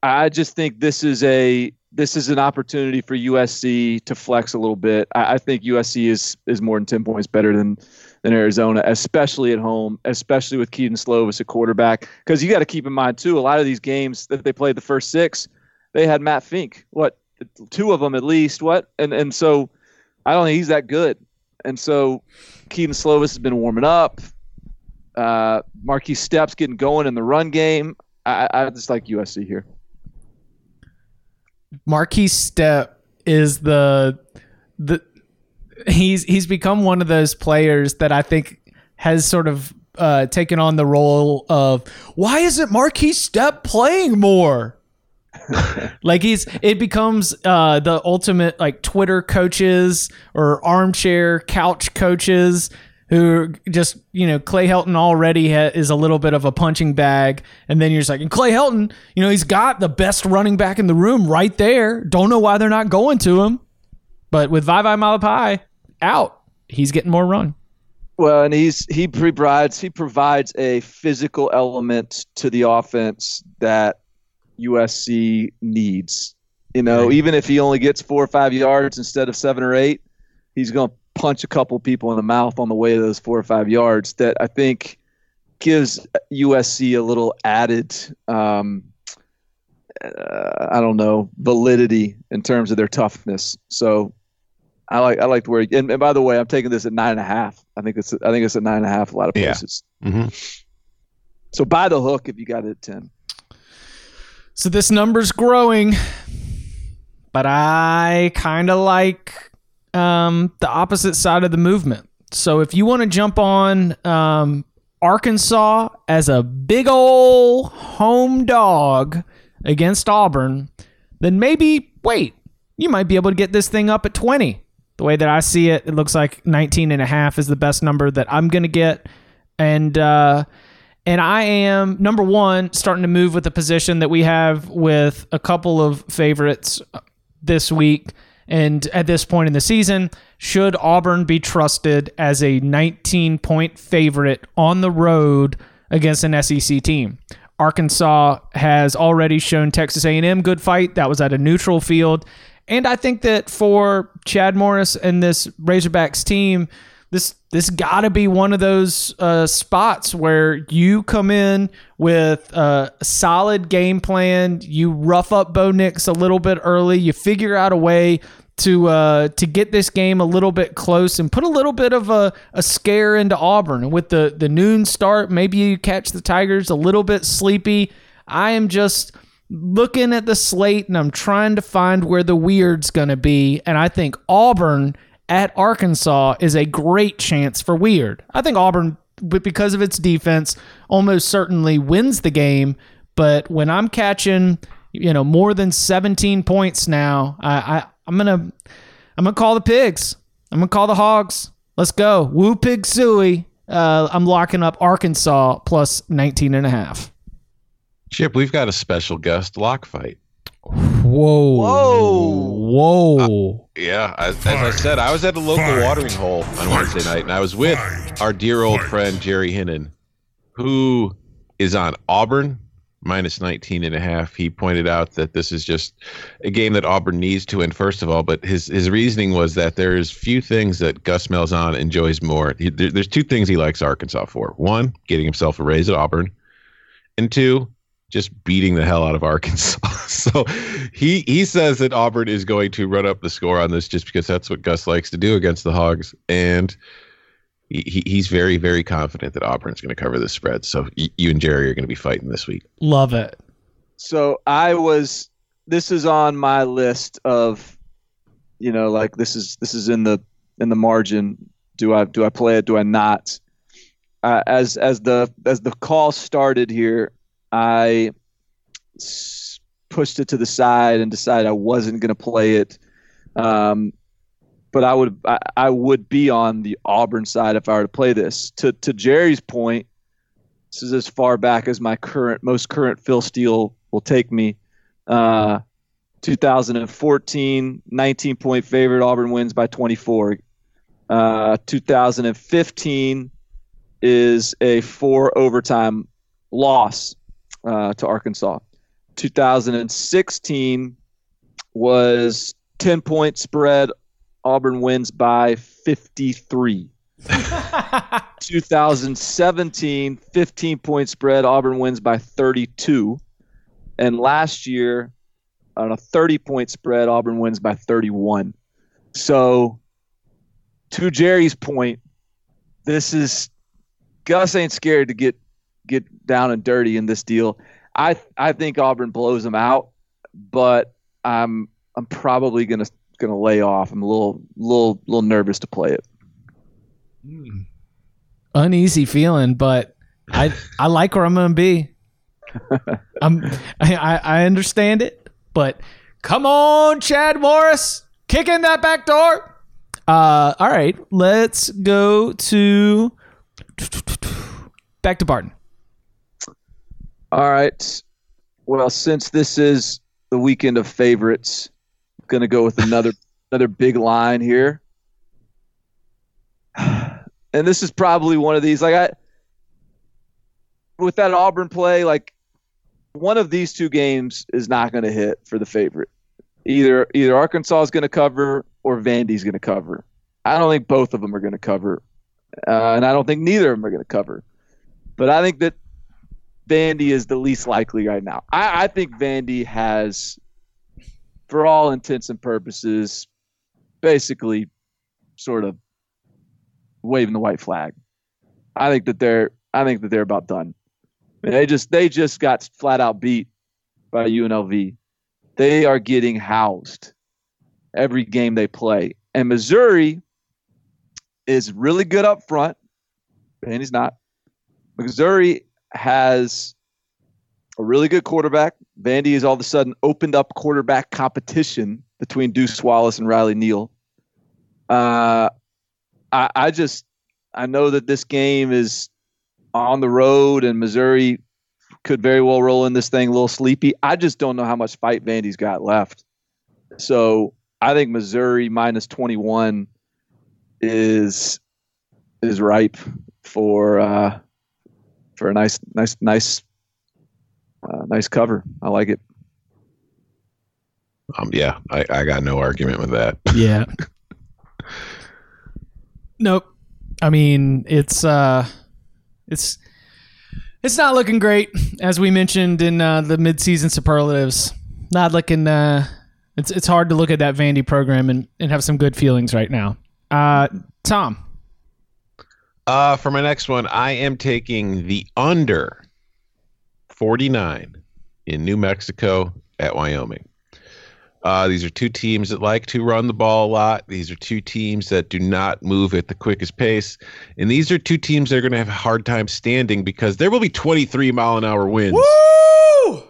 I just think this is an opportunity for USC to flex a little bit. I think USC is more than 10 points better than Arizona, especially at home, especially with Keaton Slovis at quarterback. Because you got to keep in mind, too, a lot of these games that they played the first 6, they had Matt Fink. What, 2 of them at least? What? And so I don't think he's that good. And so Keaton Slovis has been warming up. Marquise Stepp's getting going in the run game. I just like USC here. Marquise Stepp is he's become one of those players that I think has sort of taken on the role of, why isn't Marquise Stepp playing more? Like it becomes the ultimate like Twitter coaches or armchair couch coaches who just, you know, Clay Helton already is a little bit of a punching bag. And then you're just like, and Clay Helton, you know, he's got the best running back in the room right there. Don't know why they're not going to him. But with Vai'Vai Malapai out, he's getting more run. Well, and he provides a physical element to the offense that USC needs. You know, even if he only gets 4 or 5 yards instead of 7 or 8, he's going to punch a couple people in the mouth on the way to those 4 or 5 yards. That I think gives USC a little added, validity in terms of their toughness. So I like where. And by the way, I'm taking this at 9.5. I think it's at 9.5 a lot of places. Yeah. Mm-hmm. So buy the hook if you got it at 10. So this number's growing, but I kind of like the opposite side of the movement. So if you want to jump on Arkansas as a big old home dog against Auburn, then maybe, wait, you might be able to get this thing up at 20. The way that I see it, it looks like 19.5 is the best number that I'm going to get. And I am, number one, starting to move with the position that we have with a couple of favorites this week. And at this point in the season, should Auburn be trusted as a 19-point favorite on the road against an SEC team? Arkansas has already shown Texas A&M good fight. That was at a neutral field. And I think that for Chad Morris and this Razorbacks team, this got to be one of those spots where you come in with a solid game plan. You rough up Bo Nix a little bit early. You figure out a way to get this game a little bit close and put a little bit of a scare into Auburn. And with the noon start, maybe you catch the Tigers a little bit sleepy. I am just looking at the slate, and I'm trying to find where the weird's going to be. And I think Auburn at Arkansas is a great chance for weird. I think Auburn, because of its defense, almost certainly wins the game. But when I'm catching, you know, more than 17 points now, I'm gonna call the pigs. I'm gonna call the hogs. Let's go. Woo pig suey. I'm locking up Arkansas plus 19.5. Chip, we've got a special guest lock fight. Whoa. Yeah. As I said, I was at a local watering hole on Wednesday night, and I was with our dear old friend, Jerry Hinnon, who is on Auburn, minus 19.5. He pointed out that this is just a game that Auburn needs to win, first of all. But his reasoning was that there's few things that Gus Malzahn enjoys more. There's two things he likes Arkansas for. One, getting himself a raise at Auburn. And two, just beating the hell out of Arkansas. So he says that Auburn is going to run up the score on this just because that's what Gus likes to do against the Hogs. And he's very, very confident that Auburn is going to cover this spread. So you and Jerry are going to be fighting this week. Love it. So this is on my list of, this is in the margin. Do I play it? Do I not? As the call started here, I pushed it to the side and decided I wasn't going to play it, but I would be on the Auburn side if I were to play this. To Jerry's point, this is as far back as my most current Phil Steele will take me. 2014, 19-point favorite, Auburn wins by 24. 2015 is a 4-overtime loss to Arkansas. 2016 was 10-point spread. Auburn wins by 53. 2017, 15-point spread. Auburn wins by 32. And last year, on a 30-point spread, Auburn wins by 31. So, to Jerry's point, Gus ain't scared to get down and dirty in this deal. I think Auburn blows them out, but I'm probably gonna lay off. I'm a little nervous to play it. Uneasy feeling, but I like where I'm gonna be. I understand it, but come on, Chad Morris, kick in that back door. All right, let's go to back to Barton. All right. Well, since this is the weekend of favorites, I'm going to go with another big line here. And this is probably one of these. With that Auburn play, one of these two games is not going to hit for the favorite. Either Arkansas is going to cover or Vandy's going to cover. I don't think both of them are going to cover. And I don't think neither of them are going to cover. But I think that Vandy is the least likely right now. I think Vandy has, for all intents and purposes, basically sort of waving the white flag. I think that they're about done. They just got flat out beat by UNLV. They are getting housed every game they play. And Missouri is really good up front. Vandy's not. Missouri has a really good quarterback. Vandy has all of a sudden opened up quarterback competition between Deuce Wallace and Riley Neal. I know that this game is on the road and Missouri could very well roll in this thing a little sleepy. I just don't know how much fight Vandy's got left. So I think Missouri minus 21 is ripe for a nice cover. I like it. Yeah, I got no argument with that. Yeah. Nope. I mean, it's not looking great, as we mentioned in the midseason superlatives. Not looking. It's hard to look at that Vandy program and have some good feelings right now. Tom. For my next one, I am taking the under 49 in New Mexico at Wyoming. These are two teams that like to run the ball a lot. These are two teams that do not move at the quickest pace. And these are two teams that are going to have a hard time standing because there will be 23-mile-an-hour winds. Woo!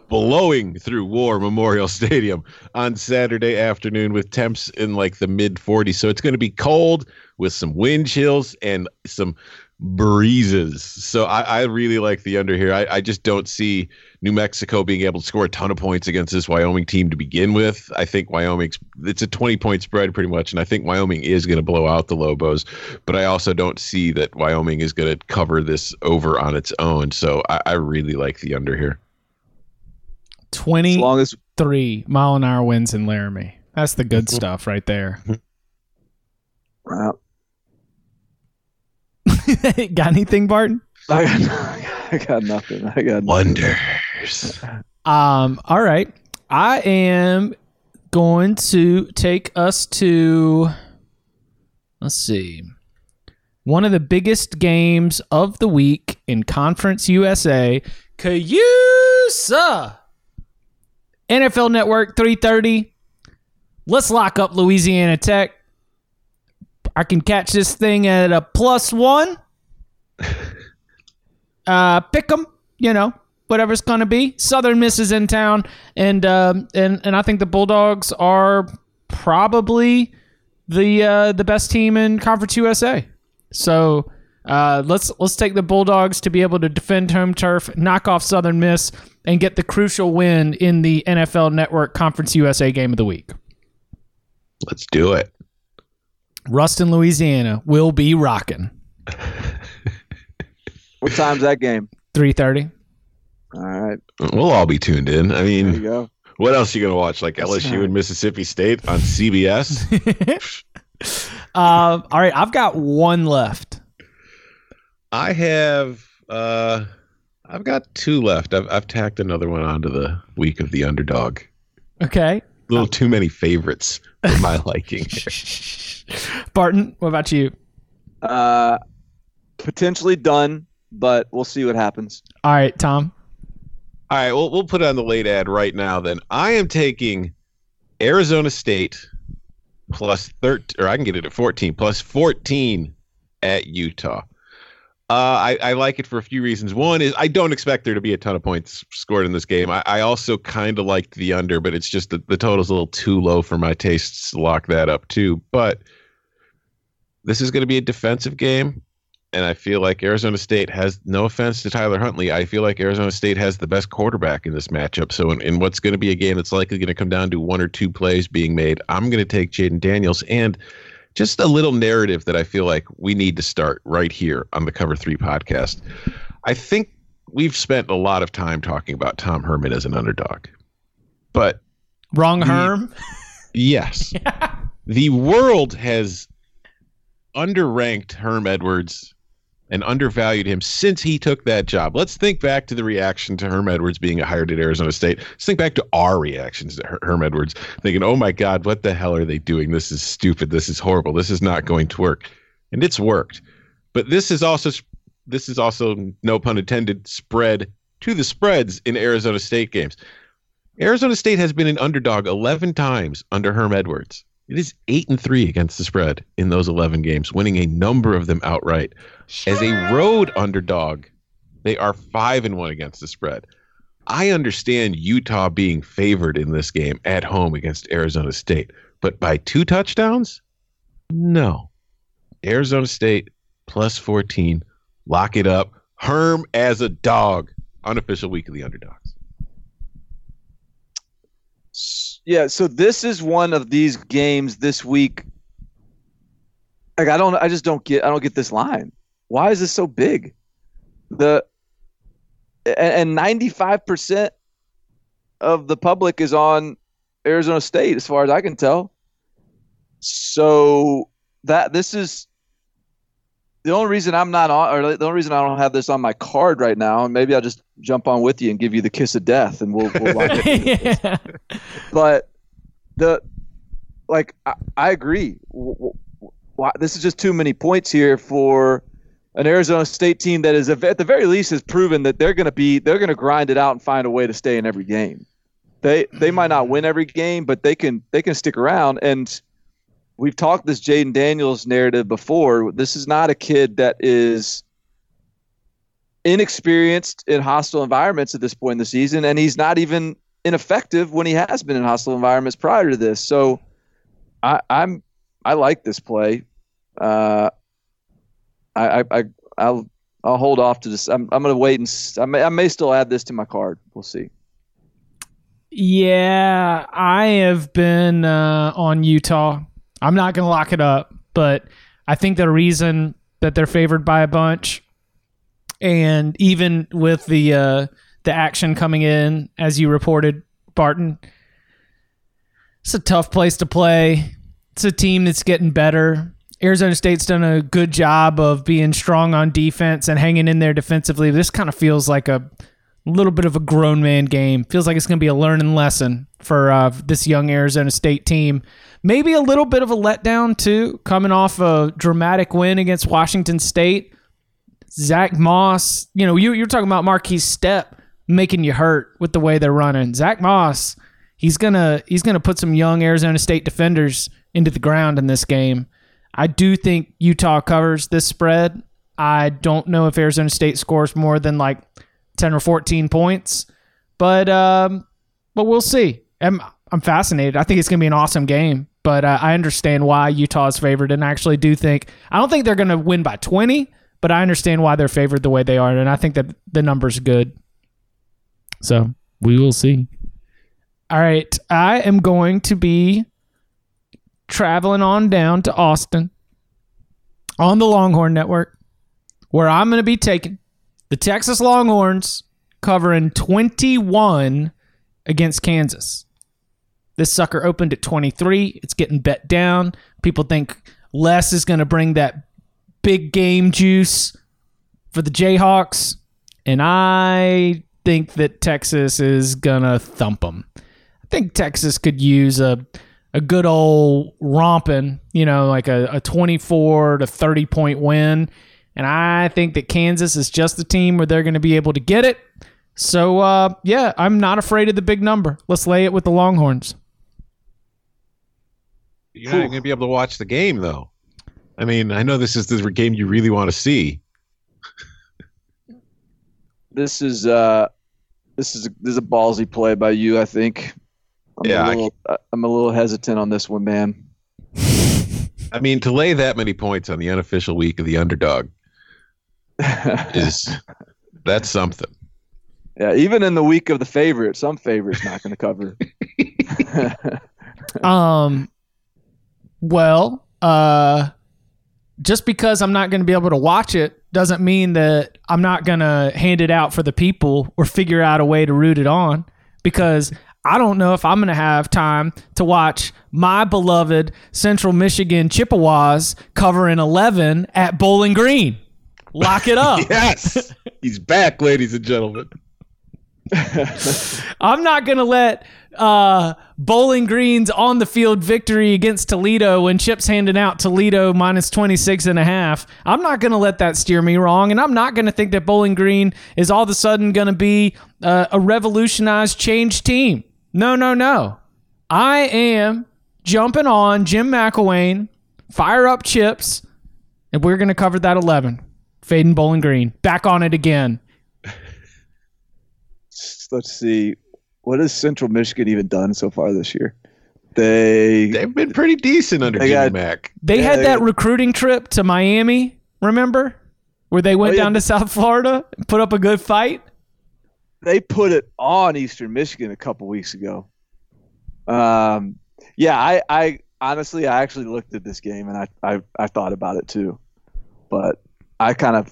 Blowing through War Memorial Stadium on Saturday afternoon with temps in the mid-40s. So it's going to be cold with some wind chills and some breezes. So I really like the under here. I just don't see New Mexico being able to score a ton of points against this Wyoming team to begin with. I think Wyoming's, it's a 20-point spread pretty much, and I think Wyoming is going to blow out the Lobos, but I also don't see that Wyoming is going to cover this over on its own. So I really like the under here. 23 mile an hour winds in Laramie. That's the good stuff right there. Wow. Got anything, Barton? I got nothing. Wonders. All right. I am going to take us to, let's see, one of the biggest games of the week in Conference USA, Cayusa. NFL Network, 3:30. Let's lock up Louisiana Tech. I can catch this thing at a +1. Pick them, you know, whatever it's going to be. Southern Miss is in town, and I think the Bulldogs are probably the best team in Conference USA. So let's take the Bulldogs to be able to defend home turf, knock off Southern Miss, and get the crucial win in the NFL Network Conference USA Game of the Week. Let's do it. Ruston, Louisiana will be rocking. What time's that game? 3:30. All right. We'll all be tuned in. I mean, there you go. What else are you going to watch? Like LSU and Mississippi State on CBS? All right. I've got one left. I've got two left. I've tacked another one onto the week of the underdog. Okay. A little too many favorites for my liking here. Barton, what about you? Potentially done, but we'll see what happens. All right, Tom. All right, we'll put on the late ad right now then. I am taking Arizona State +14 at Utah. I like it for a few reasons. One is I don't expect there to be a ton of points scored in this game. I also kind of liked the under, but it's just that the total's a little too low for my tastes to lock that up too. But this is going to be a defensive game, and I feel like Arizona State has, no offense to Tyler Huntley, I feel like Arizona State has the best quarterback in this matchup. So in what's going to be a game that's likely going to come down to one or two plays being made, I'm going to take Jaden Daniels and just a little narrative that I feel like we need to start right here on the Cover 3 podcast. I think we've spent a lot of time talking about Tom Herman as an underdog. But wrong Herm? Yes. Yeah. The world has underranked Herm Edwards and undervalued him since he took that job. Let's think back to the reaction to Herm Edwards being hired at Arizona State. Let's think back to our reactions to Herm Edwards, thinking, oh my God, what the hell are they doing? This is stupid. This is horrible. This is not going to work. And it's worked. But this is also, no pun intended, spread to the spreads in Arizona State games. Arizona State has been an underdog 11 times under Herm Edwards. It is 8-3 against the spread in those 11 games, winning a number of them outright. As a road underdog, they are 5-1 against the spread. I understand Utah being favored in this game at home against Arizona State, but by 2 touchdowns? No. Arizona State +14. Lock it up. Herm as a dog. Unofficial week of the underdogs. Yeah, so this is one of these games this week. Like I just don't get this line. Why is this so big? And 95% of the public is on Arizona State, as far as I can tell. So this is the only reason I'm not on, or the only reason I don't have this on my card right now. And maybe I'll just jump on with you and give you the kiss of death, and we'll lock it. Yeah. But I agree. Wow, this is just too many points here for an Arizona State team that is, at the very least, has proven that they're going to grind it out and find a way to stay in every game. They might not win every game, but they can stick around. And we've talked this Jaden Daniels narrative before. This is not a kid that is inexperienced in hostile environments at this point in the season, and he's not even ineffective when he has been in hostile environments prior to this. So I like this play. I I'll hold off to this. I'm going to wait and I may still add this to my card. We'll see. Yeah, I have been on Utah. I'm not going to lock it up, but I think the reason that they're favored by a bunch, and even with the action coming in, as you reported, Barton, it's a tough place to play. It's a team that's getting better. Arizona State's done a good job of being strong on defense and hanging in there defensively. This kind of feels like a little bit of a grown man game. Feels like it's going to be a learning lesson for this young Arizona State team. Maybe a little bit of a letdown, too, coming off a dramatic win against Washington State. Zach Moss, you're talking about Marquise Stepp making you hurt with the way they're running. Zach Moss, he's gonna put some young Arizona State defenders into the ground in this game. I do think Utah covers this spread. I don't know if Arizona State scores more than like 10 or 14 points, but we'll see. I'm fascinated. I think it's going to be an awesome game, but I understand why Utah is favored, and I actually don't think they're going to win by 20, but I understand why they're favored the way they are, and I think that the number's good. So we will see. All right. I am going to be traveling on down to Austin on the Longhorn Network, where I'm going to be taking the Texas Longhorns covering 21 against Kansas. This sucker opened at 23. It's getting bet down. People think Les is going to bring that big game juice for the Jayhawks, and I think that Texas is going to thump them. I think Texas could use a good old romping, like a 24 to 30 point win. And I think that Kansas is just the team where they're going to be able to get it. So, I'm not afraid of the big number. Let's lay it with the Longhorns. You're not going to be able to watch the game, though. I mean, I know this is the game you really want to see. This is a ballsy play by you, I think. I'm a little hesitant on this one, man. I mean, to lay that many points on the unofficial week of the underdog that's something. Yeah, even in the week of the favorite, some favorite's not going to cover. Just because I'm not going to be able to watch it doesn't mean that I'm not going to hand it out for the people or figure out a way to root it on, because I don't know if I'm going to have time to watch my beloved Central Michigan Chippewas covering 11 at Bowling Green. Lock it up. Yes. He's back, ladies and gentlemen. I'm not going to let Bowling Green's on-the-field victory against Toledo when Chip's handing out Toledo minus 26.5. I'm not going to let that steer me wrong, and I'm not going to think that Bowling Green is all of a sudden going to be a revolutionized, changed team. No. I am jumping on Jim McElwain, fire up Chips, and we're going to cover that 11. Fading Bowling Green. Back on it again. Let's see. What has Central Michigan even done so far this year? They've been pretty decent under Jim Mac. They had that recruiting trip to Miami, remember? Where they went down to South Florida and put up a good fight. They put it on Eastern Michigan a couple weeks ago. I honestly, I actually looked at this game and I thought about it too. But I sort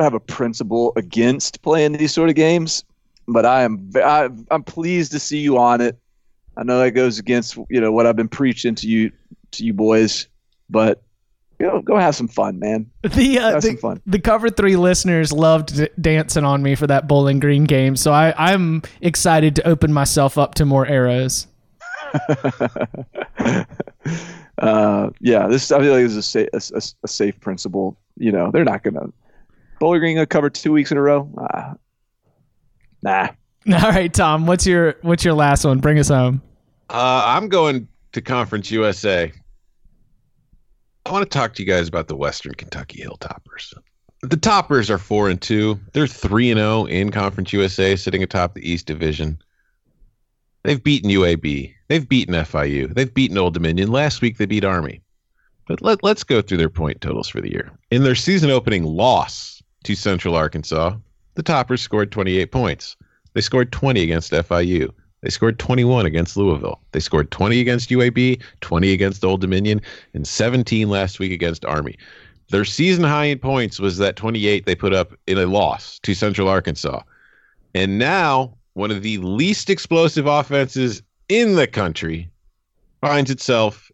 of have a principle against playing these sort of games, but I'm pleased to see you on it. I know that goes against what I've been preaching to you boys, but go have some fun, man. The Cover 3 listeners loved dancing on me for that Bowling Green game, so I'm excited to open myself up to more arrows. I feel like this is a safe principle. They're not gonna. Bowling Green gonna cover 2 weeks in a row. Nah. All right, Tom. What's your last one? Bring us home. I'm going to Conference USA. I want to talk to you guys about the Western Kentucky Hilltoppers. The Toppers are 4-2. They're 3-0 in Conference USA, sitting atop the East Division. They've beaten UAB. They've beaten FIU. They've beaten Old Dominion. Last week they beat Army. But let's go through their point totals for the year. In their season opening loss to Central Arkansas, the Toppers scored 28 points. They scored 20 against FIU. They scored 21 against Louisville. They scored 20 against UAB, 20 against Old Dominion, and 17 last week against Army. Their season high in points was that 28 they put up in a loss to Central Arkansas. And now, one of the least explosive offenses in the country finds itself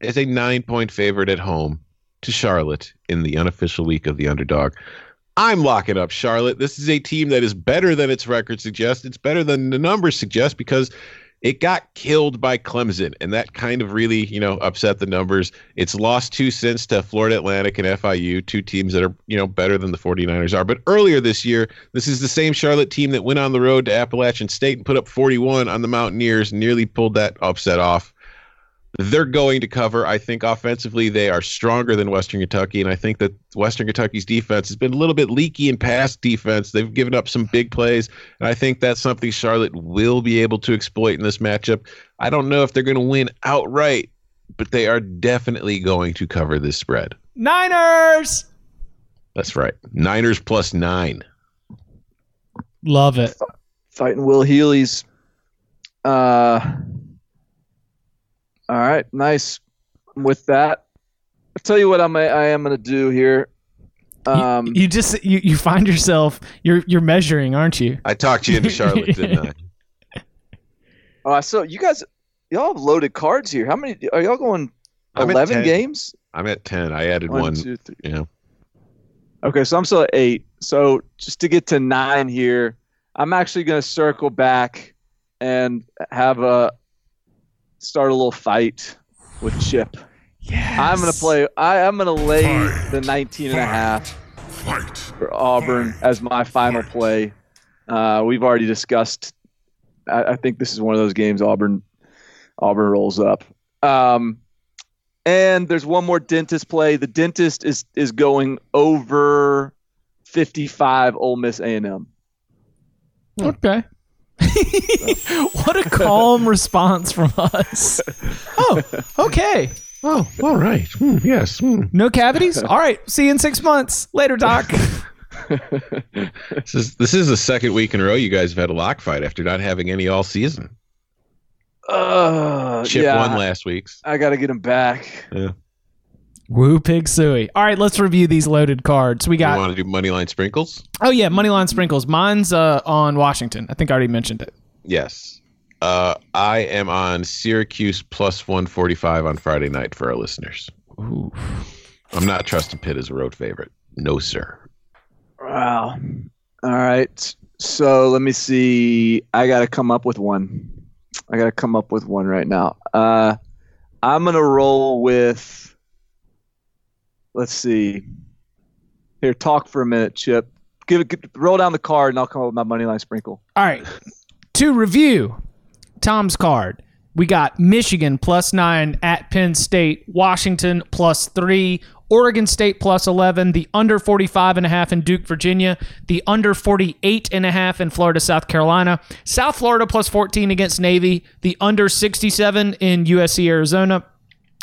as a 9-point favorite at home to Charlotte in the unofficial week of the underdog. I'm locking up Charlotte. This is a team that is better than its record suggests. It's better than the numbers suggest because it got killed by Clemson, and that kind of really, upset the numbers. It's lost two since to Florida Atlantic and FIU, two teams that are, better than the 49ers are. But earlier this year, this is the same Charlotte team that went on the road to Appalachian State and put up 41 on the Mountaineers, nearly pulled that upset off. They're going to cover. I think offensively they are stronger than Western Kentucky, and I think that Western Kentucky's defense has been a little bit leaky in past defense. They've given up some big plays, and I think that's something Charlotte will be able to exploit in this matchup. I don't know if they're going to win outright, but they are definitely going to cover this spread. Niners! That's right. Niners +9. Love it. Fighting Will Healy's. All right, nice. With that, I'll tell you what I am going to do here. You find yourself you're measuring, aren't you? I talked you into Charlotte, didn't I? Oh, so you guys, y'all have loaded cards here. How many are y'all going? 11 games? I'm at 10. I added one. 2, 3. Yeah. Okay, so I'm still at 8. So just to get to 9 here, I'm actually going to circle back and have a. Start a little fight with Chip. Yes. I'm gonna lay the 19.5 for Auburn as my final play. We've already discussed. I think this is one of those games Auburn rolls up. And there's one more dentist play. The dentist is going over 55 Ole Miss A&M. Okay. What a calm response from us. Oh, okay. Oh, all right. Yes. No cavities? All right. See you in 6 months. Later, Doc. This is the second week in a row you guys have had a lock fight after not having any all season. Chip won last week's. I got to get him back. Yeah. Woo pig suey. All right, let's review these loaded cards. We got. You want to do Moneyline Sprinkles? Oh, yeah, Moneyline Sprinkles. Mine's on Washington. I think I already mentioned it. Yes. I am on Syracuse +145 on Friday night for our listeners. Ooh. I'm not trusting Pitt as a road favorite. No, sir. Wow. All right. So let me see. I got to come up with one right now. I'm going to roll with. Let's see. Here, talk for a minute, Chip. Roll down the card, and I'll come up with my Moneyline Sprinkle. All right. To review Tom's card, we got Michigan +9 at Penn State, Washington +3, Oregon State +11, the under 45.5 in Duke, Virginia, the under 48.5 in Florida, South Carolina, South Florida +14 against Navy, the under 67 in USC, Arizona,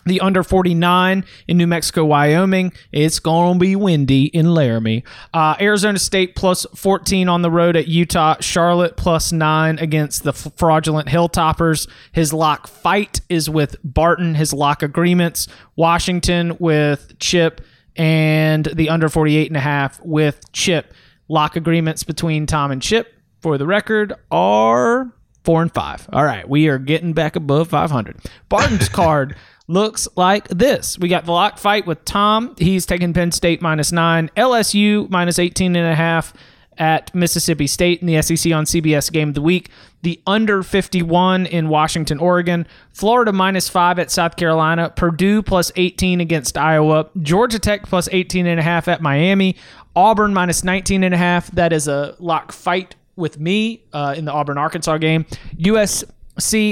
the under 49 in New Mexico, Wyoming. It's going to be windy in Laramie. Arizona State +14 on the road at Utah. Charlotte +9 against the fraudulent Hilltoppers. His lock fight is with Barton. His lock agreements. Washington with Chip and the under 48.5 with Chip. Lock agreements between Tom and Chip, for the record, are 4 and 5. All right, we are getting back above 500. Barton's card... looks like this. We got the lock fight with Tom. He's taking Penn State -9, LSU -18.5 at Mississippi State in the SEC on CBS Game of the Week, the under 51 in Washington, Oregon, Florida -5 at South Carolina, Purdue +18 against Iowa, Georgia Tech +18.5 at Miami, Auburn -19.5. That is a lock fight with me in the Auburn-Arkansas game, USC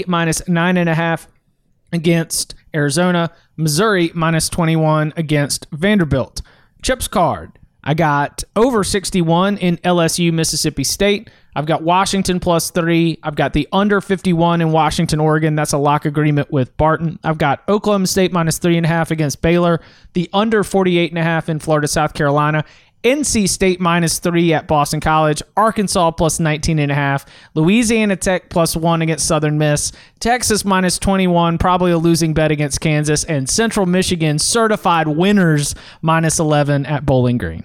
-9.5 against Arizona, Missouri -21 against Vanderbilt. Chip's card, I got over 61 in LSU, Mississippi State. I've got Washington +3. I've got the under 51 in Washington, Oregon. That's a lock agreement with Barton. I've got Oklahoma State -3.5 against Baylor. The under 48.5 in Florida, South Carolina. NC State -3 at Boston College. Arkansas +19.5. Louisiana Tech +1 against Southern Miss. Texas -21, probably a losing bet against Kansas. And Central Michigan certified winners -11 at Bowling Green.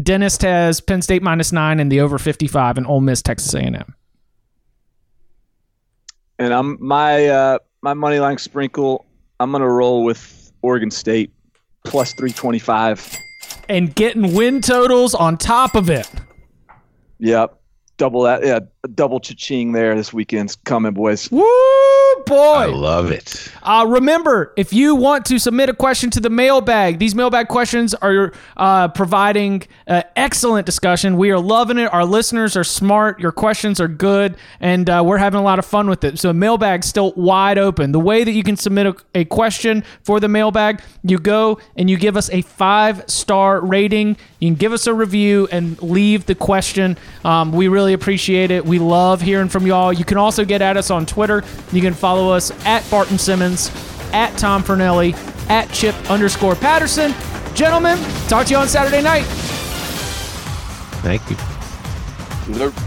Dennis has Penn State -9 and the over 55 and Ole Miss, Texas A&M. And my money line sprinkle, I'm going to roll with Oregon State +325. And getting win totals on top of it. Yep. Double that. Yeah. Double cha-ching there. This weekend's coming, boys. Woo, boy. I love it. Remember, if you want to submit a question to the mailbag, these mailbag questions are providing excellent discussion. We are loving it. Our listeners are smart. Your questions are good. And we're having a lot of fun with it. So mailbag's still wide open. The way that you can submit a question for the mailbag, you go and you give us a 5-star rating. You can give us a review and leave the question. We really appreciate it. We love hearing from y'all. You can also get at us on Twitter. You can follow us at Barton Simmons, at Tom Fornelli, at Chip _Patterson. Gentlemen, talk to you on Saturday night. Thank you.